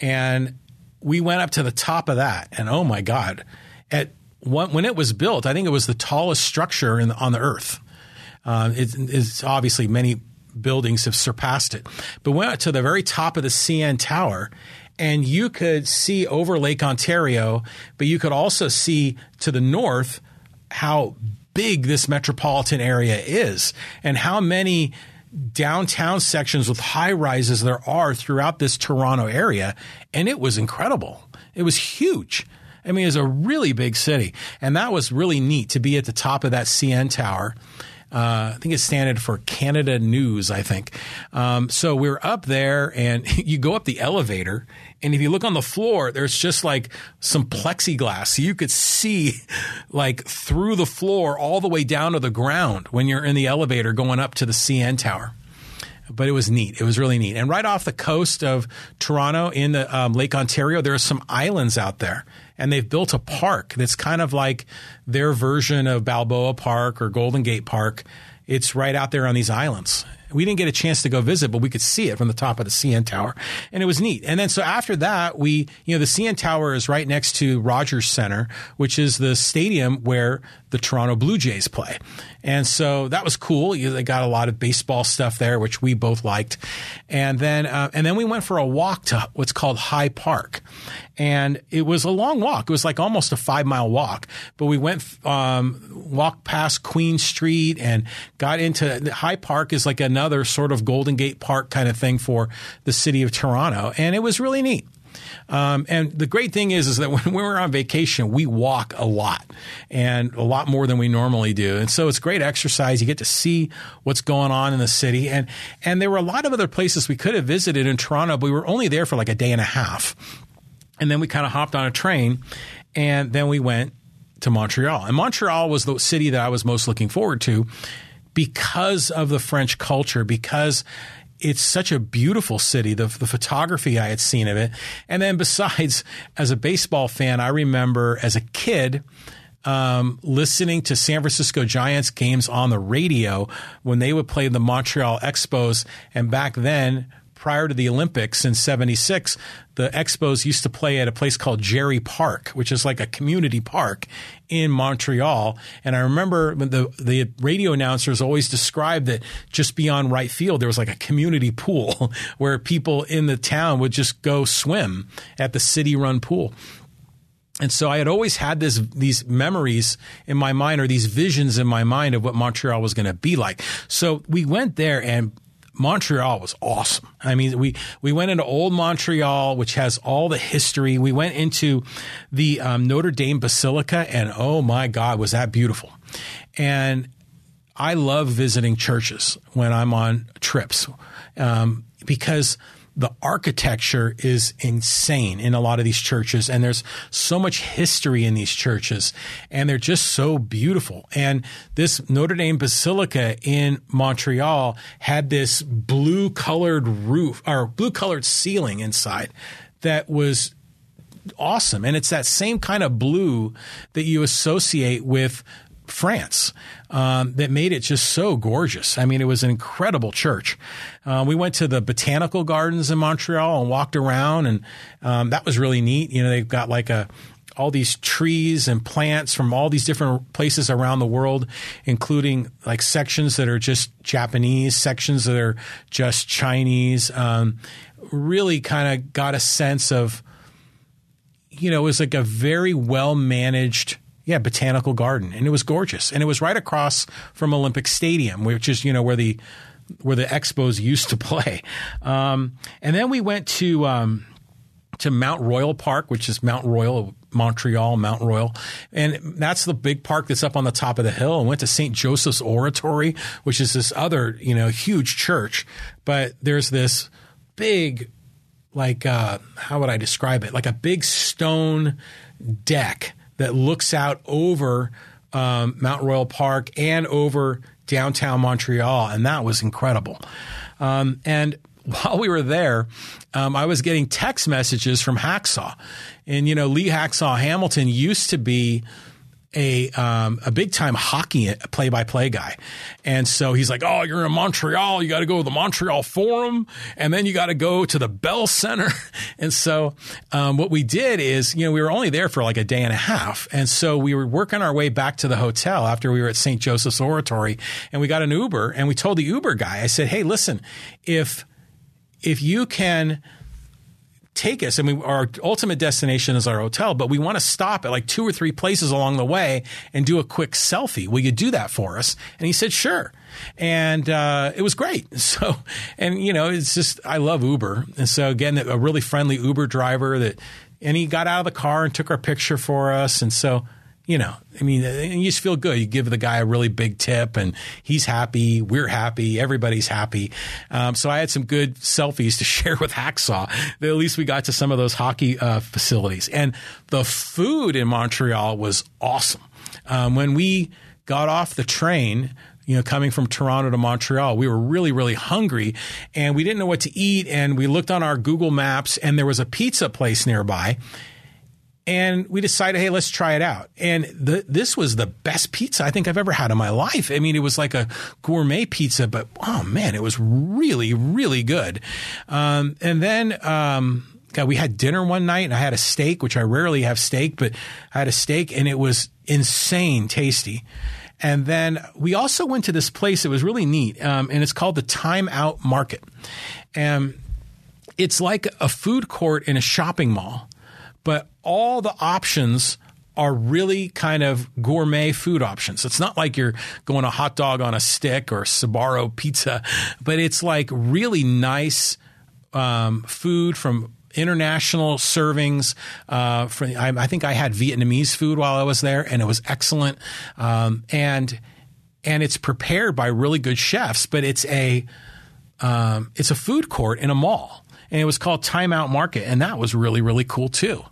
And we went up to the top of that, and oh my God, when it was built, I think it was the tallest structure on the earth. It's obviously many buildings have surpassed it, but went up to the very top of the CN Tower, and you could see over Lake Ontario, but you could also see to the north how big this metropolitan area is and how many downtown sections with high rises there are throughout this Toronto area. And it was incredible. It was huge. I mean, it was a really big city. And that was really neat to be at the top of that CN Tower. I think it standard for Canada News, I think. So we were up there, and you go up the elevator, and if you look on the floor, there's just like some plexiglass. So you could see like through the floor all the way down to the ground when you're in the elevator going up to the CN Tower. But it was neat. It was really neat. And right off the coast of Toronto in the Lake Ontario, there are some islands out there. And they've built a park that's kind of like their version of Balboa Park or Golden Gate Park. It's right out there on these islands. We didn't get a chance to go visit, but we could see it from the top of the CN Tower. And it was neat. And then so after that, the CN Tower is right next to Rogers Centre, which is the stadium where the Toronto Blue Jays play. And so that was cool. They got a lot of baseball stuff there, which we both liked. And then we went for a walk to what's called High Park. And it was a long walk. It was like almost a 5-mile walk. But we walked past Queen Street and got into High Park, is like another sort of Golden Gate Park kind of thing for the city of Toronto. And it was really neat. And the great thing is that when we're on vacation, we walk a lot and a lot more than we normally do. And so it's great exercise. You get to see what's going on in the city. And there were a lot of other places we could have visited in Toronto, but we were only there for like a day and a half. And then we kind of hopped on a train, and then we went to Montreal. And Montreal was the city that I was most looking forward to because of the French culture, because it's such a beautiful city, the photography I had seen of it. And then besides, as a baseball fan, I remember as a kid listening to San Francisco Giants games on the radio when they would play the Montreal Expos. And back then, prior to the Olympics in 76, the Expos used to play at a place called Jerry Park, which is like a community park in Montreal. And I remember the radio announcers always described that just beyond right field, there was like a community pool where people in the town would just go swim at the city-run pool. And so I had always had these memories in my mind, or these visions in my mind of what Montreal was going to be like. So we went there, and Montreal was awesome. I mean, we went into old Montreal, which has all the history. We went into the Notre Dame Basilica, and oh my God, was that beautiful. And I love visiting churches when I'm on trips because the architecture is insane in a lot of these churches, and there's so much history in these churches, and they're just so beautiful. And this Notre Dame Basilica in Montreal had this blue-colored roof or blue-colored ceiling inside that was awesome. And it's that same kind of blue that you associate with France, that made it just so gorgeous. I mean, it was an incredible church. We went to the botanical gardens in Montreal and walked around, and that was really neat. You know, they've got like all these trees and plants from all these different places around the world, including like sections that are just Japanese, sections that are just Chinese. Really kind of got a sense of, you know, it was like a very well-managed botanical garden, and it was gorgeous, and it was right across from Olympic Stadium, which is, you know, where the Expos used to play. And then we went to Mount Royal Park, which is Mount Royal, Montreal, Mount Royal, and that's the big park that's up on the top of the hill. And went to St. Joseph's Oratory, which is this other, you know, huge church, but there's this big, like how would I describe it? Like a big stone deck that looks out over Mount Royal Park and over downtown Montreal. And that was incredible. And while we were there, I was getting text messages from Hacksaw. And, you know, Lee Hacksaw Hamilton used to be a big time hockey play-by-play guy. And so he's like, oh, you're in Montreal, you got to go to the Montreal Forum, and then you got to go to the Bell Center. And so what we did is, you know, we were only there for like a day and a half. And so we were working our way back to the hotel after we were at St. Joseph's Oratory, and we got an Uber, and we told the Uber guy, I said, hey, listen, if you can take us, and our ultimate destination is our hotel, but we want to stop at like 2 or 3 places along the way and do a quick selfie. Will you do that for us? And he said, sure. And it was great. So, and you know, it's just, I love Uber. And so again, a really friendly Uber driver and he got out of the car and took our picture for us. And so, you know, I mean, you just feel good. You give the guy a really big tip, and he's happy. We're happy. Everybody's happy. So I had some good selfies to share with Hacksaw. That at least we got to some of those hockey facilities. And the food in Montreal was awesome. When we got off the train, you know, coming from Toronto to Montreal, we were really, really hungry, and we didn't know what to eat. And we looked on our Google Maps, and there was a pizza place nearby. And we decided, hey, let's try it out. And this was the best pizza I think I've ever had in my life. I mean, it was like a gourmet pizza, but oh man, it was really, really good. And then we had dinner one night, and I had a steak, which I rarely have steak, but I had a steak, and it was insane tasty. And then we also went to this place that was really neat, and it's called the Time Out Market. And it's like a food court in a shopping mall, but all the options are really kind of gourmet food options. It's not like you're going a hot dog on a stick or Sbarro pizza, but it's like really nice food from international servings. I think I had Vietnamese food while I was there, and it was excellent. And it's prepared by really good chefs, but it's a food court in a mall, and it was called Time Out Market, and that was really, really cool too.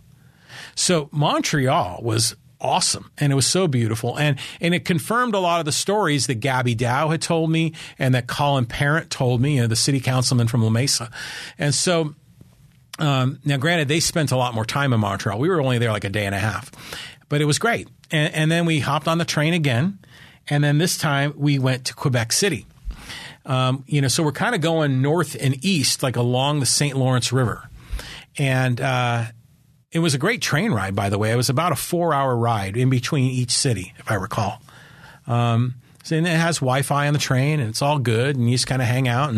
So Montreal was awesome, and it was so beautiful. And it confirmed a lot of the stories that Gabby Dow had told me and that Colin Parent told me, you know, the city councilman from La Mesa. And so now granted, they spent a lot more time in Montreal. We were only there like a day and a half, but it was great. And then we hopped on the train again. And then this time we went to Quebec City. So we're kind of going north and east, like along the St. Lawrence River. And it was a great train ride, by the way. It was about a 4-hour ride in between each city, if I recall. And it has Wi-Fi on the train, and it's all good, and you just kind of hang out,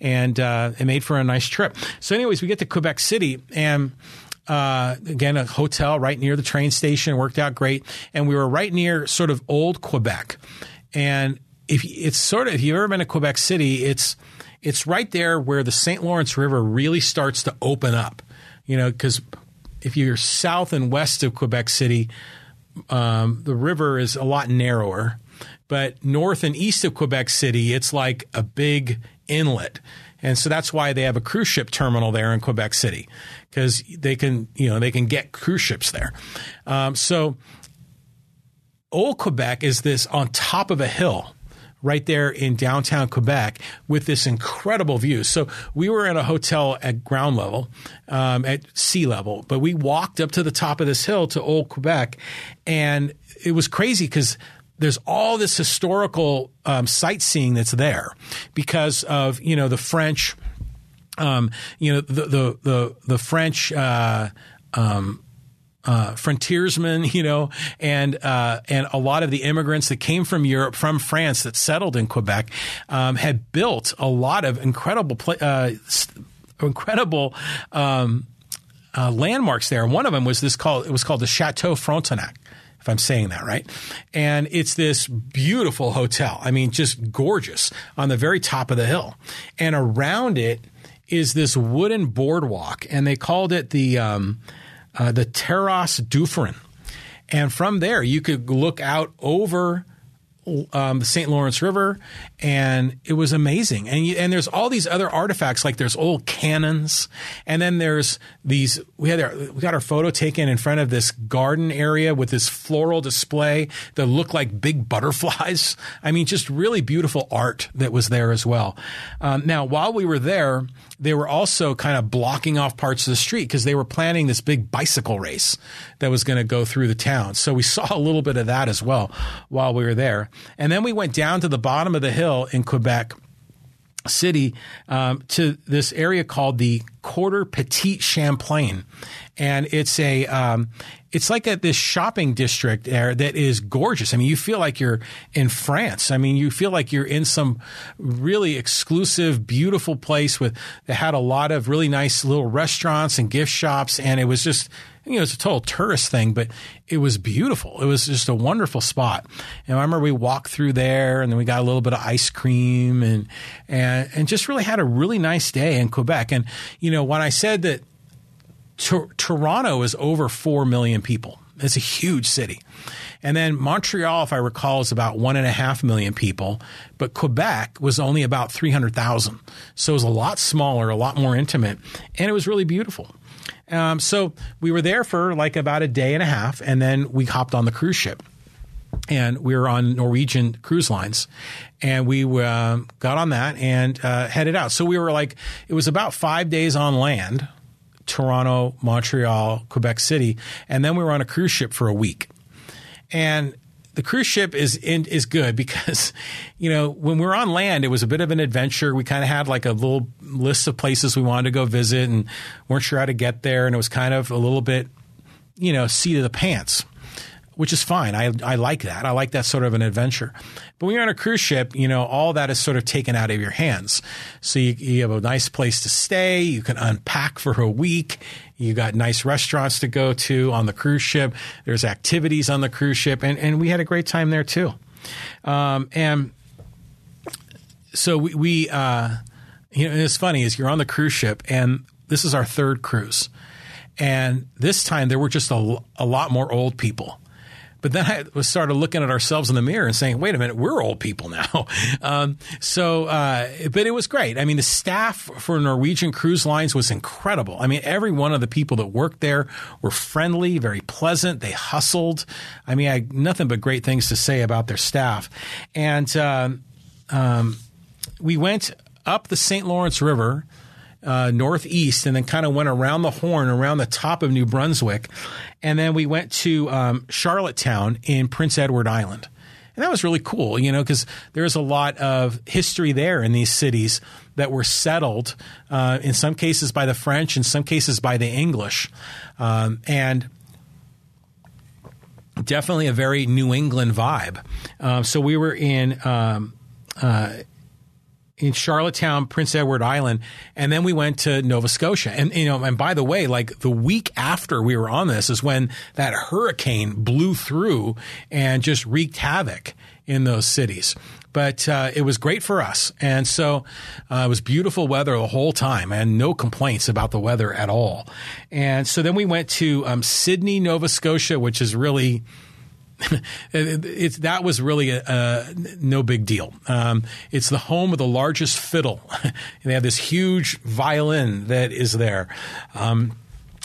and it made for a nice trip. So anyways, we get to Quebec City, and again, a hotel right near the train station. Worked out great, and we were right near sort of old Quebec. And if you've ever been to Quebec City, it's right there where the St. Lawrence River really starts to open up, because if you're south and west of Quebec City, the river is a lot narrower. But north and east of Quebec City, it's like a big inlet. And so that's why they have a cruise ship terminal there in Quebec City, because they can get cruise ships there. So old Quebec is this on top of a hill right there in downtown Quebec with this incredible view. So we were in a hotel at ground level, at sea level, but we walked up to the top of this hill to old Quebec, and it was crazy because there's all this historical sightseeing that's there because of the French, the French frontiersmen, and a lot of the immigrants that came from Europe, from France, that settled in Quebec, had built a lot of incredible landmarks there. One of them was called the Chateau Frontenac, if I'm saying that right. And it's this beautiful hotel. I mean, just gorgeous on the very top of the hill. And around it is this wooden boardwalk. And they called it the Terrasse Dufferin. And from there, you could look out over the St. Lawrence River, and it was amazing. And there's all these other artifacts, like there's old cannons, and then there's these. We got our photo taken in front of this garden area with this floral display that looked like big butterflies. I mean, just really beautiful art that was there as well. Now, while we were there, they were also kind of blocking off parts of the street because they were planning this big bicycle race that was going to go through the town. So we saw a little bit of that as well while we were there. And then we went down to the bottom of the hill in Quebec City to this area called the Quarter Petite Champlain. And it's it's like this shopping district there that is gorgeous. I mean, you feel like you're in France. I mean, you feel like you're in some really exclusive, beautiful place that had a lot of really nice little restaurants and gift shops. And it was just, it's a total tourist thing, but it was beautiful. It was just a wonderful spot. And I remember we walked through there, and then we got a little bit of ice cream and just really had a really nice day in Quebec. And, when I said that Toronto is over 4 million people. It's a huge city. And then Montreal, if I recall, is about 1.5 million people. But Quebec was only about 300,000. So it was a lot smaller, a lot more intimate. And it was really beautiful. So we were there for like about a day and a half. And then we hopped on the cruise ship. And we were on Norwegian Cruise Lines, and we got on that and headed out. So we were it was about 5 days on land, Toronto, Montreal, Quebec City, and then we were on a cruise ship for a week. And the cruise ship is good because, when we were on land, it was a bit of an adventure. We kind of had like a little list of places we wanted to go visit and weren't sure how to get there. And it was kind of a little bit, seat of the pants, which is fine. I like that. I like that sort of an adventure. But when you're on a cruise ship, all that is sort of taken out of your hands. So you have a nice place to stay. You can unpack for a week. You got nice restaurants to go to on the cruise ship. There's activities on the cruise ship. And we had a great time there too. And so and it's funny is you're on the cruise ship, and this is our third cruise. And this time there were just a lot more old people. But then I started looking at ourselves in the mirror and saying, wait a minute, we're old people now. But it was great. I mean, the staff for Norwegian Cruise Lines was incredible. I mean, every one of the people that worked there were friendly, very pleasant. They hustled. I mean, nothing but great things to say about their staff. And we went up the St. Lawrence River northeast, and then kind of went around the horn, around the top of New Brunswick. And then we went to Charlottetown in Prince Edward Island. And that was really cool, you know, because there's a lot of history there in these cities that were settled, in some cases by the French, in some cases by the English. And definitely a very New England vibe. So we were in Charlottetown, Prince Edward Island, and then we went to Nova Scotia. And, you know, and by the way, like the week after we were on this is when that hurricane blew through and just wreaked havoc in those cities. But it was great for us. And so it was beautiful weather the whole time and no complaints about the weather at all. And so then we went to Sydney, Nova Scotia, which is really that was really no big deal. It's the home of the largest fiddle. And they have this huge violin that is there.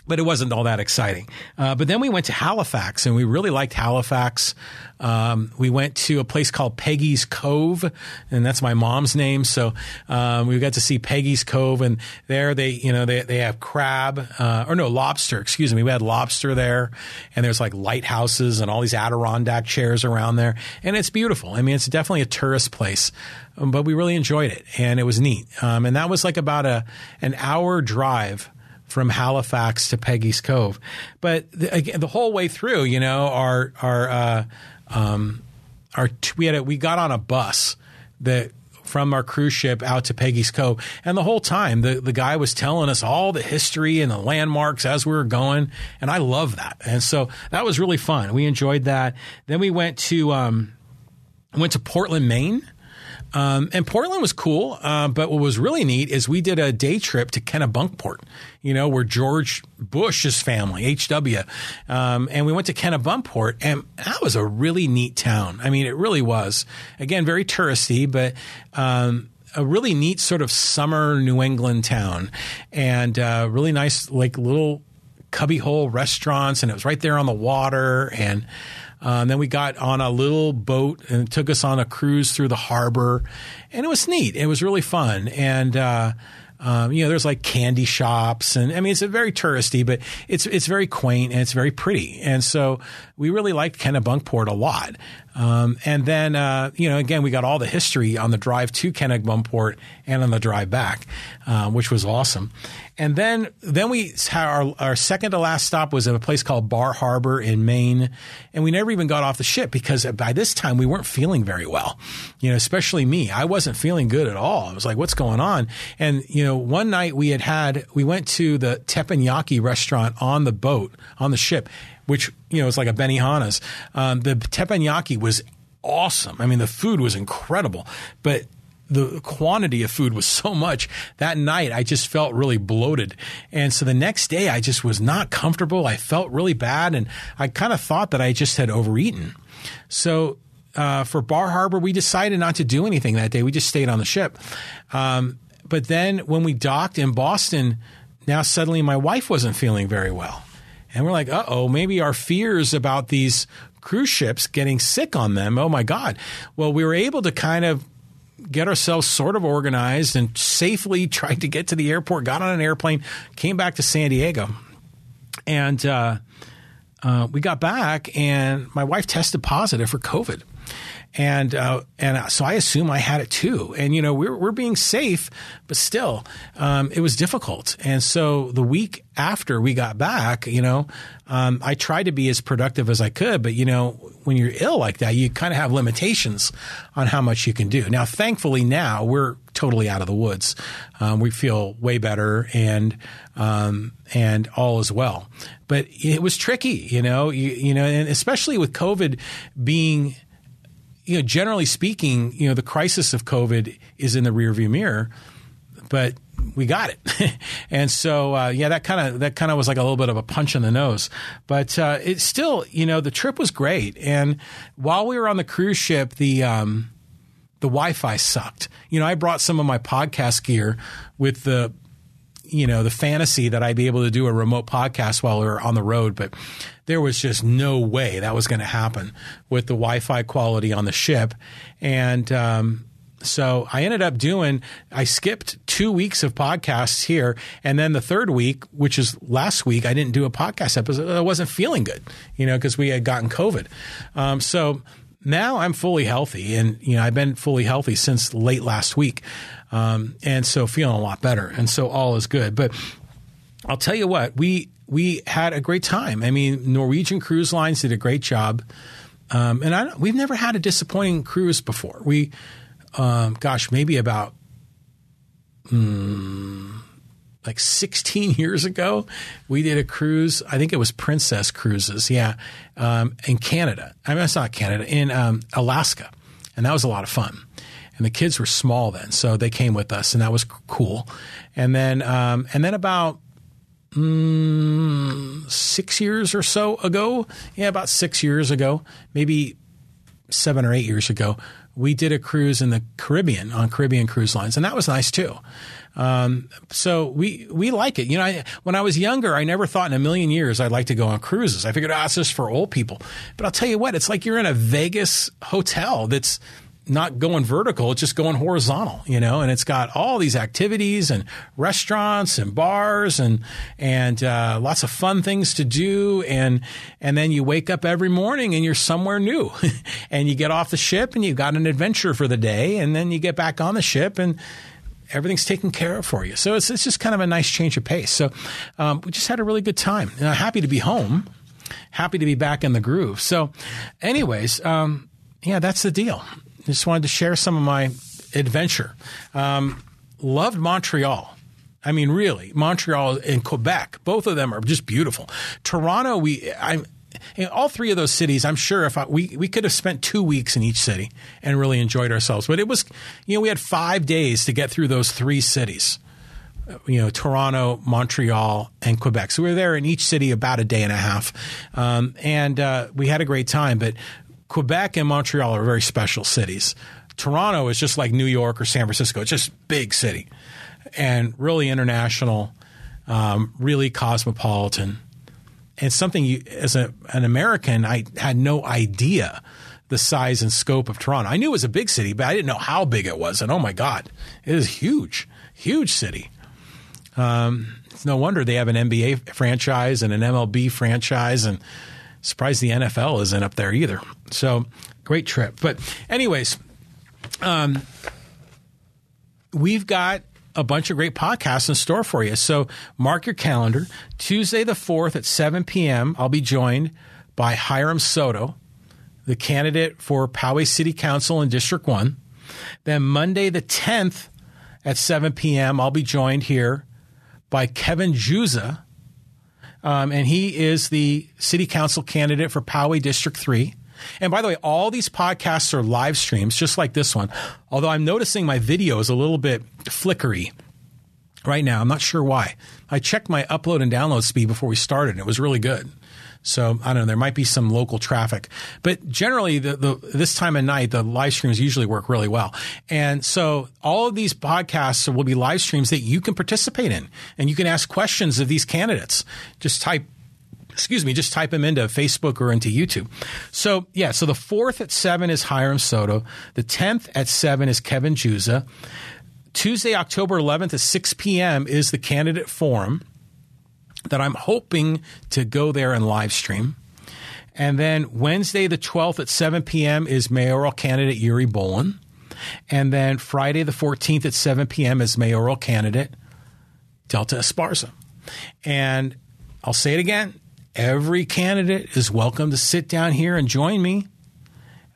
But it wasn't all that exciting. But then we went to Halifax, and we really liked Halifax. We went to a place called Peggy's Cove, and that's my mom's name. So we got to see Peggy's Cove, and there they, you know, they have crab, or no, lobster. Excuse me, we had lobster there, and there's like lighthouses and all these Adirondack chairs around there, and it's beautiful. I mean, it's definitely a tourist place, but we really enjoyed it, and it was neat. And that was like about an hour drive from Halifax to Peggy's Cove. But the whole way through, you know, we got on a bus that from our cruise ship out to Peggy's Cove. And the whole time, the guy was telling us all the history and the landmarks as we were going. And I love that. And so that was really fun. We enjoyed that. Then we went to Portland, Maine. And Portland was cool, but what was really neat is we did a day trip to Kennebunkport, you know, where George Bush's family, H.W., and we went to Kennebunkport, and that was a really neat town. I mean, it really was. Again, very touristy, but a really neat sort of summer New England town, and really nice, like little cubbyhole restaurants, and it was right there on the water, and then we got on a little boat and it took us on a cruise through the harbor, and it was neat. It was really fun. And, you know, there's like candy shops, and I mean, it's a very touristy, but it's very quaint and it's very pretty. And so we really liked Kennebunkport a lot. And then, you know, again, we got all the history on the drive to Kennebunkport and on the drive back, which was awesome. And then we had our second to last stop was at a place called Bar Harbor in Maine. And we never even got off the ship because by this time we weren't feeling very well, you know, especially me. I wasn't feeling good at all. I was like, what's going on? And, you know, one night we went to the teppanyaki restaurant on the boat, on the ship, which, you know, it's like a Benihana's. The teppanyaki was awesome. I mean, the food was incredible, but the quantity of food was so much that night I just felt really bloated. And so the next day I just was not comfortable. I felt really bad. And I kind of thought that I just had overeaten. So for Bar Harbor, we decided not to do anything that day. We just stayed on the ship. But then when we docked in Boston, now suddenly my wife wasn't feeling very well. And we're like, uh-oh, maybe our fears about these cruise ships getting sick on them. Oh, my God. Well, we were able to kind of get ourselves sort of organized and safely tried to get to the airport, got on an airplane, came back to San Diego. And we got back and my wife tested positive for COVID. And so I assume I had it too. And, you know, we're being safe, but still, it was difficult. And so the week after we got back, you know, I tried to be as productive as I could, but, you know, when you're ill like that, you kind of have limitations on how much you can do. Now, thankfully now we're totally out of the woods. We feel way better and all is well, but it was tricky, you know, you know, and especially with COVID being, you know, generally speaking, you know, the crisis of COVID is in the rearview mirror, but we got it. And so, yeah, that kind of was like a little bit of a punch in the nose, but it's still, you know, the trip was great. And while we were on the cruise ship, the Wi-Fi sucked. You know, I brought some of my podcast gear with the, you know, the fantasy that I'd be able to do a remote podcast while we were on the road, but there was just no way that was going to happen with the Wi-Fi quality on the ship. And so I ended up I skipped 2 weeks of podcasts here. And then the third week, which is last week, I didn't do a podcast episode. I wasn't feeling good, you know, because we had gotten COVID. So now I'm fully healthy, and you know, I've been fully healthy since late last week, and so feeling a lot better, and so all is good. But I'll tell you what, we had a great time. I mean, Norwegian Cruise Lines did a great job, and we've never had a disappointing cruise before. We, gosh, maybe about like 16 years ago, we did a cruise. I think it was Princess Cruises. Yeah. In Canada. I mean, it's not Canada, in Alaska. And that was a lot of fun. And the kids were small then, so they came with us, and that was cool. And then about 6 years or so ago, yeah, about 6 years ago, maybe 7 or 8 years ago, we did a cruise in the Caribbean on Caribbean Cruise Lines, and that was nice too. So we like it. You know, when I was younger, I never thought in a million years I'd like to go on cruises. I figured, it's just for old people. But I'll tell you what, it's like you're in a Vegas hotel that's not going vertical, it's just going horizontal, you know, and it's got all these activities and restaurants and bars and lots of fun things to do. And then you wake up every morning and you're somewhere new and you get off the ship and you've got an adventure for the day, and then you get back on the ship and everything's taken care of for you. So it's just kind of a nice change of pace. So we just had a really good time, and I'm happy to be home, happy to be back in the groove. So anyways, yeah, that's the deal. I just wanted to share some of my adventure. Loved Montreal. I mean, really, Montreal and Quebec, both of them are just beautiful. Toronto, in all three of those cities, I'm sure we could have spent 2 weeks in each city and really enjoyed ourselves. But it was, you know, we had 5 days to get through those three cities, you know, Toronto, Montreal, and Quebec. So we were there in each city about a day and a half. And we had a great time, but Quebec and Montreal are very special cities. Toronto is just like New York or San Francisco. It's just big city and really international, really cosmopolitan. And something you, as an American, I had no idea the size and scope of Toronto. I knew it was a big city, but I didn't know how big it was. And oh my God, it is huge, huge city. It's no wonder they have an NBA franchise and an MLB franchise, and surprised the NFL isn't up there either. So great trip. But anyways, we've got a bunch of great podcasts in store for you. So mark your calendar. Tuesday the 4th at 7 p.m., I'll be joined by Hiram Soto, the candidate for Poway City Council in District 1. Then Monday the 10th at 7 p.m., I'll be joined here by Kevin Juza. And he is the city council candidate for Poway District 3. And by the way, all these podcasts are live streams, just like this one. Although I'm noticing my video is a little bit flickery right now. I'm not sure why. I checked my upload and download speed before we started, and it was really good. So I don't know. There might be some local traffic. But generally, this time of night, the live streams usually work really well. And so all of these podcasts will be live streams that you can participate in. And you can ask questions of these candidates. Just type them into Facebook or into YouTube. So yeah, so the 4th at 7 is Hiram Soto. The 10th at 7 is Kevin Juza. Tuesday, October 11th at 6 p.m. is the candidate forum that I'm hoping to go there and live stream. And then Wednesday, the 12th at 7 p.m. is mayoral candidate Yuri Bolin. And then Friday, the 14th at 7 p.m. is mayoral candidate Delta Esparza. And I'll say it again. Every candidate is welcome to sit down here and join me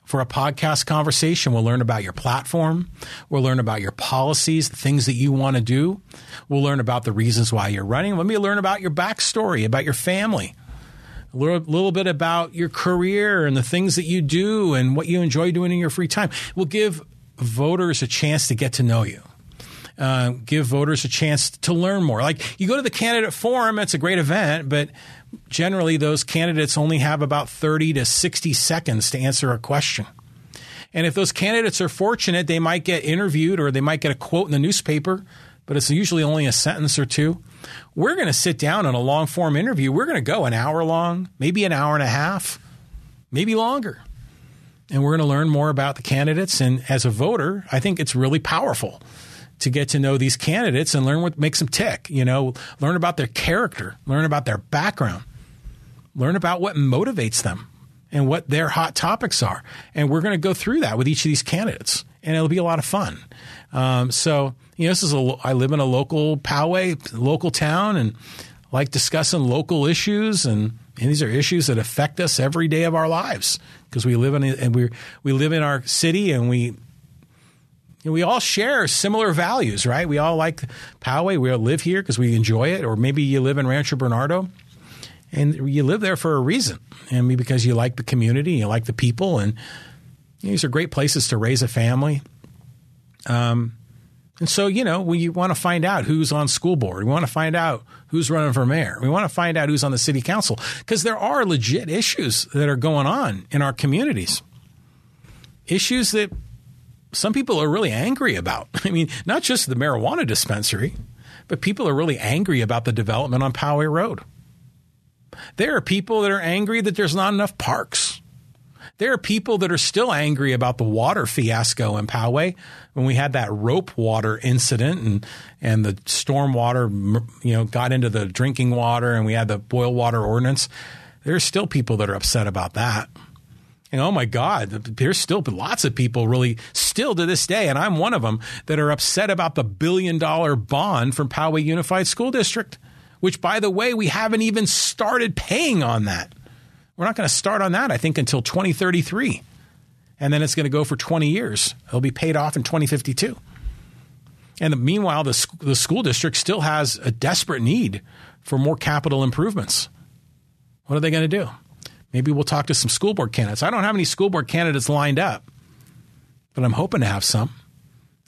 for a podcast conversation. We'll learn about your platform. We'll learn about your policies, the things that you want to do. We'll learn about the reasons why you're running. Let me learn about your backstory, about your family, a little bit about your career and the things that you do and what you enjoy doing in your free time. We'll give voters a chance to get to know you. Give voters a chance to learn more. Like, you go to the candidate forum, it's a great event, but generally those candidates only have about 30 to 60 seconds to answer a question. And if those candidates are fortunate, they might get interviewed or they might get a quote in the newspaper, but it's usually only a sentence or two. We're going to sit down on a long form interview. We're going to go an hour long, maybe an hour and a half, maybe longer. And we're going to learn more about the candidates. And as a voter, I think it's really powerful to get to know these candidates and learn what makes them tick, you know, learn about their character, learn about their background, learn about what motivates them, and what their hot topics are. And we're going to go through that with each of these candidates, and it'll be a lot of fun. So, you know, this is I live in a local Poway, local town, and like discussing local issues, and these are issues that affect us every day of our lives because we live in we live in our city, and we all share similar values, right? We all like Poway. We all live here because we enjoy it, or maybe you live in Rancho Bernardo and you live there for a reason, and maybe because you like the community, you like the people, and these are great places to raise a family. And so, you know, we want to find out who's on school board. We want to find out who's running for mayor. We want to find out who's on the city council, because there are legit issues that are going on in our communities. Issues that some people are really angry about. I mean, not just the marijuana dispensary, but people are really angry about the development on Poway Road. There are people that are angry that there's not enough parks. There are people that are still angry about the water fiasco in Poway when we had that rope water incident and the storm water, you know, got into the drinking water, and we had the boil water ordinance. There's still people that are upset about that. And oh my God, there's still lots of people really still to this day, and I'm one of them, that are upset about the $1 billion bond from Poway Unified School District, which, by the way, we haven't even started paying on that. We're not going to start on that, I think, until 2033. And then it's going to go for 20 years. It'll be paid off in 2052. And meanwhile, the school district still has a desperate need for more capital improvements. What are they going to do? Maybe we'll talk to some school board candidates. I don't have any school board candidates lined up, but I'm hoping to have some.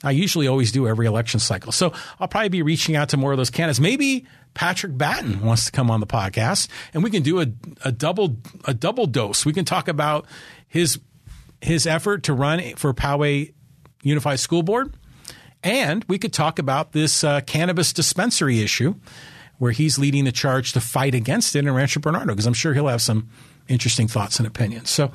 I usually always do every election cycle. So I'll probably be reaching out to more of those candidates. Maybe Patrick Batten wants to come on the podcast, and we can do a double dose. We can talk about his effort to run for Poway Unified School Board, and we could talk about this cannabis dispensary issue where he's leading the charge to fight against it in Rancho Bernardo, because I'm sure he'll have some interesting thoughts and opinions. So,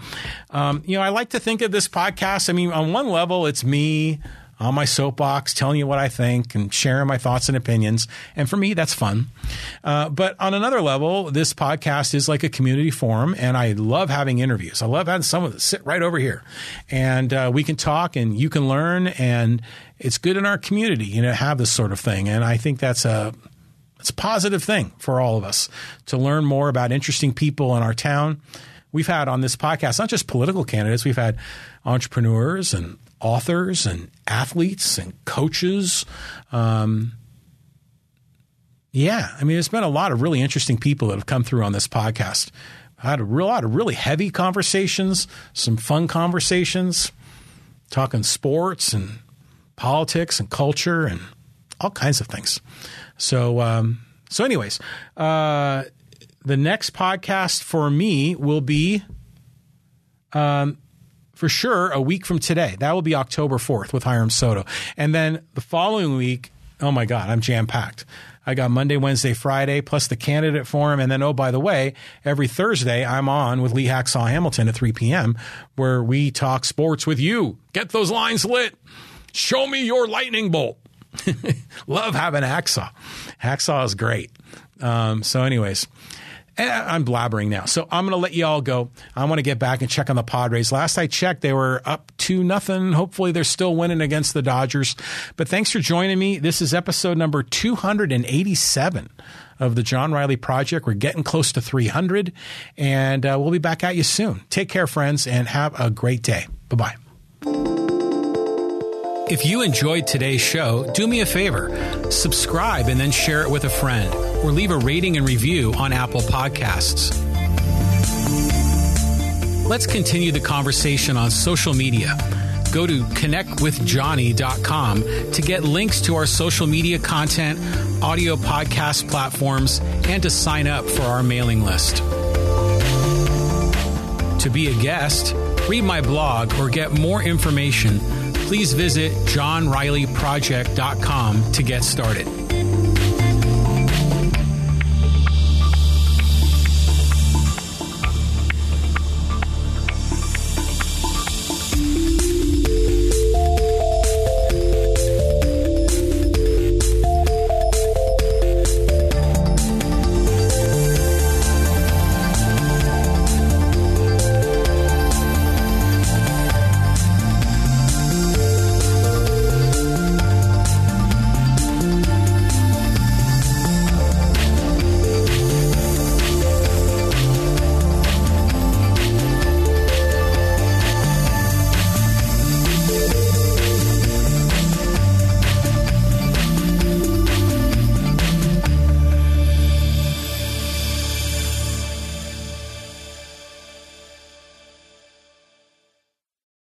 you know, I like to think of this podcast. I mean, on one level, it's me on my soapbox, telling you what I think and sharing my thoughts and opinions. And for me, that's fun. But on another level, this podcast is like a community forum, and I love having interviews. I love having someone that sit right over here, and we can talk and you can learn, and it's good in our community, you know, to have this sort of thing. And I think it's a positive thing for all of us to learn more about interesting people in our town. We've had on this podcast, not just political candidates, we've had entrepreneurs and authors and athletes and coaches. I mean, there's been a lot of really interesting people that have come through on this podcast. I had a lot of really heavy conversations, some fun conversations, talking sports and politics and culture and all kinds of things. So anyways, the next podcast for me will be for sure a week from today. That will be October 4th with Hiram Soto. And then the following week, oh my God, I'm jam-packed. I got Monday, Wednesday, Friday, plus the candidate forum. And then, oh, by the way, every Thursday I'm on with Lee Hacksaw Hamilton at 3 p.m. where we talk sports with you. Get those lines lit. Show me your lightning bolt. Love having Hacksaw. Hacksaw is great. So anyways. And I'm blabbering now. So I'm going to let you all go. I want to get back and check on the Padres. Last I checked, they were up 2-0. Hopefully they're still winning against the Dodgers. But thanks for joining me. This is episode number 287 of the John Riley Project. We're getting close to 300, and we'll be back at you soon. Take care, friends, and have a great day. Bye-bye. If you enjoyed today's show, do me a favor, subscribe and then share it with a friend, or leave a rating and review on Apple Podcasts. Let's continue the conversation on social media. Go to connectwithjohnny.com to get links to our social media content, audio podcast platforms, and to sign up for our mailing list. To be a guest, read my blog, or get more information, please visit johnrileyproject.com to get started.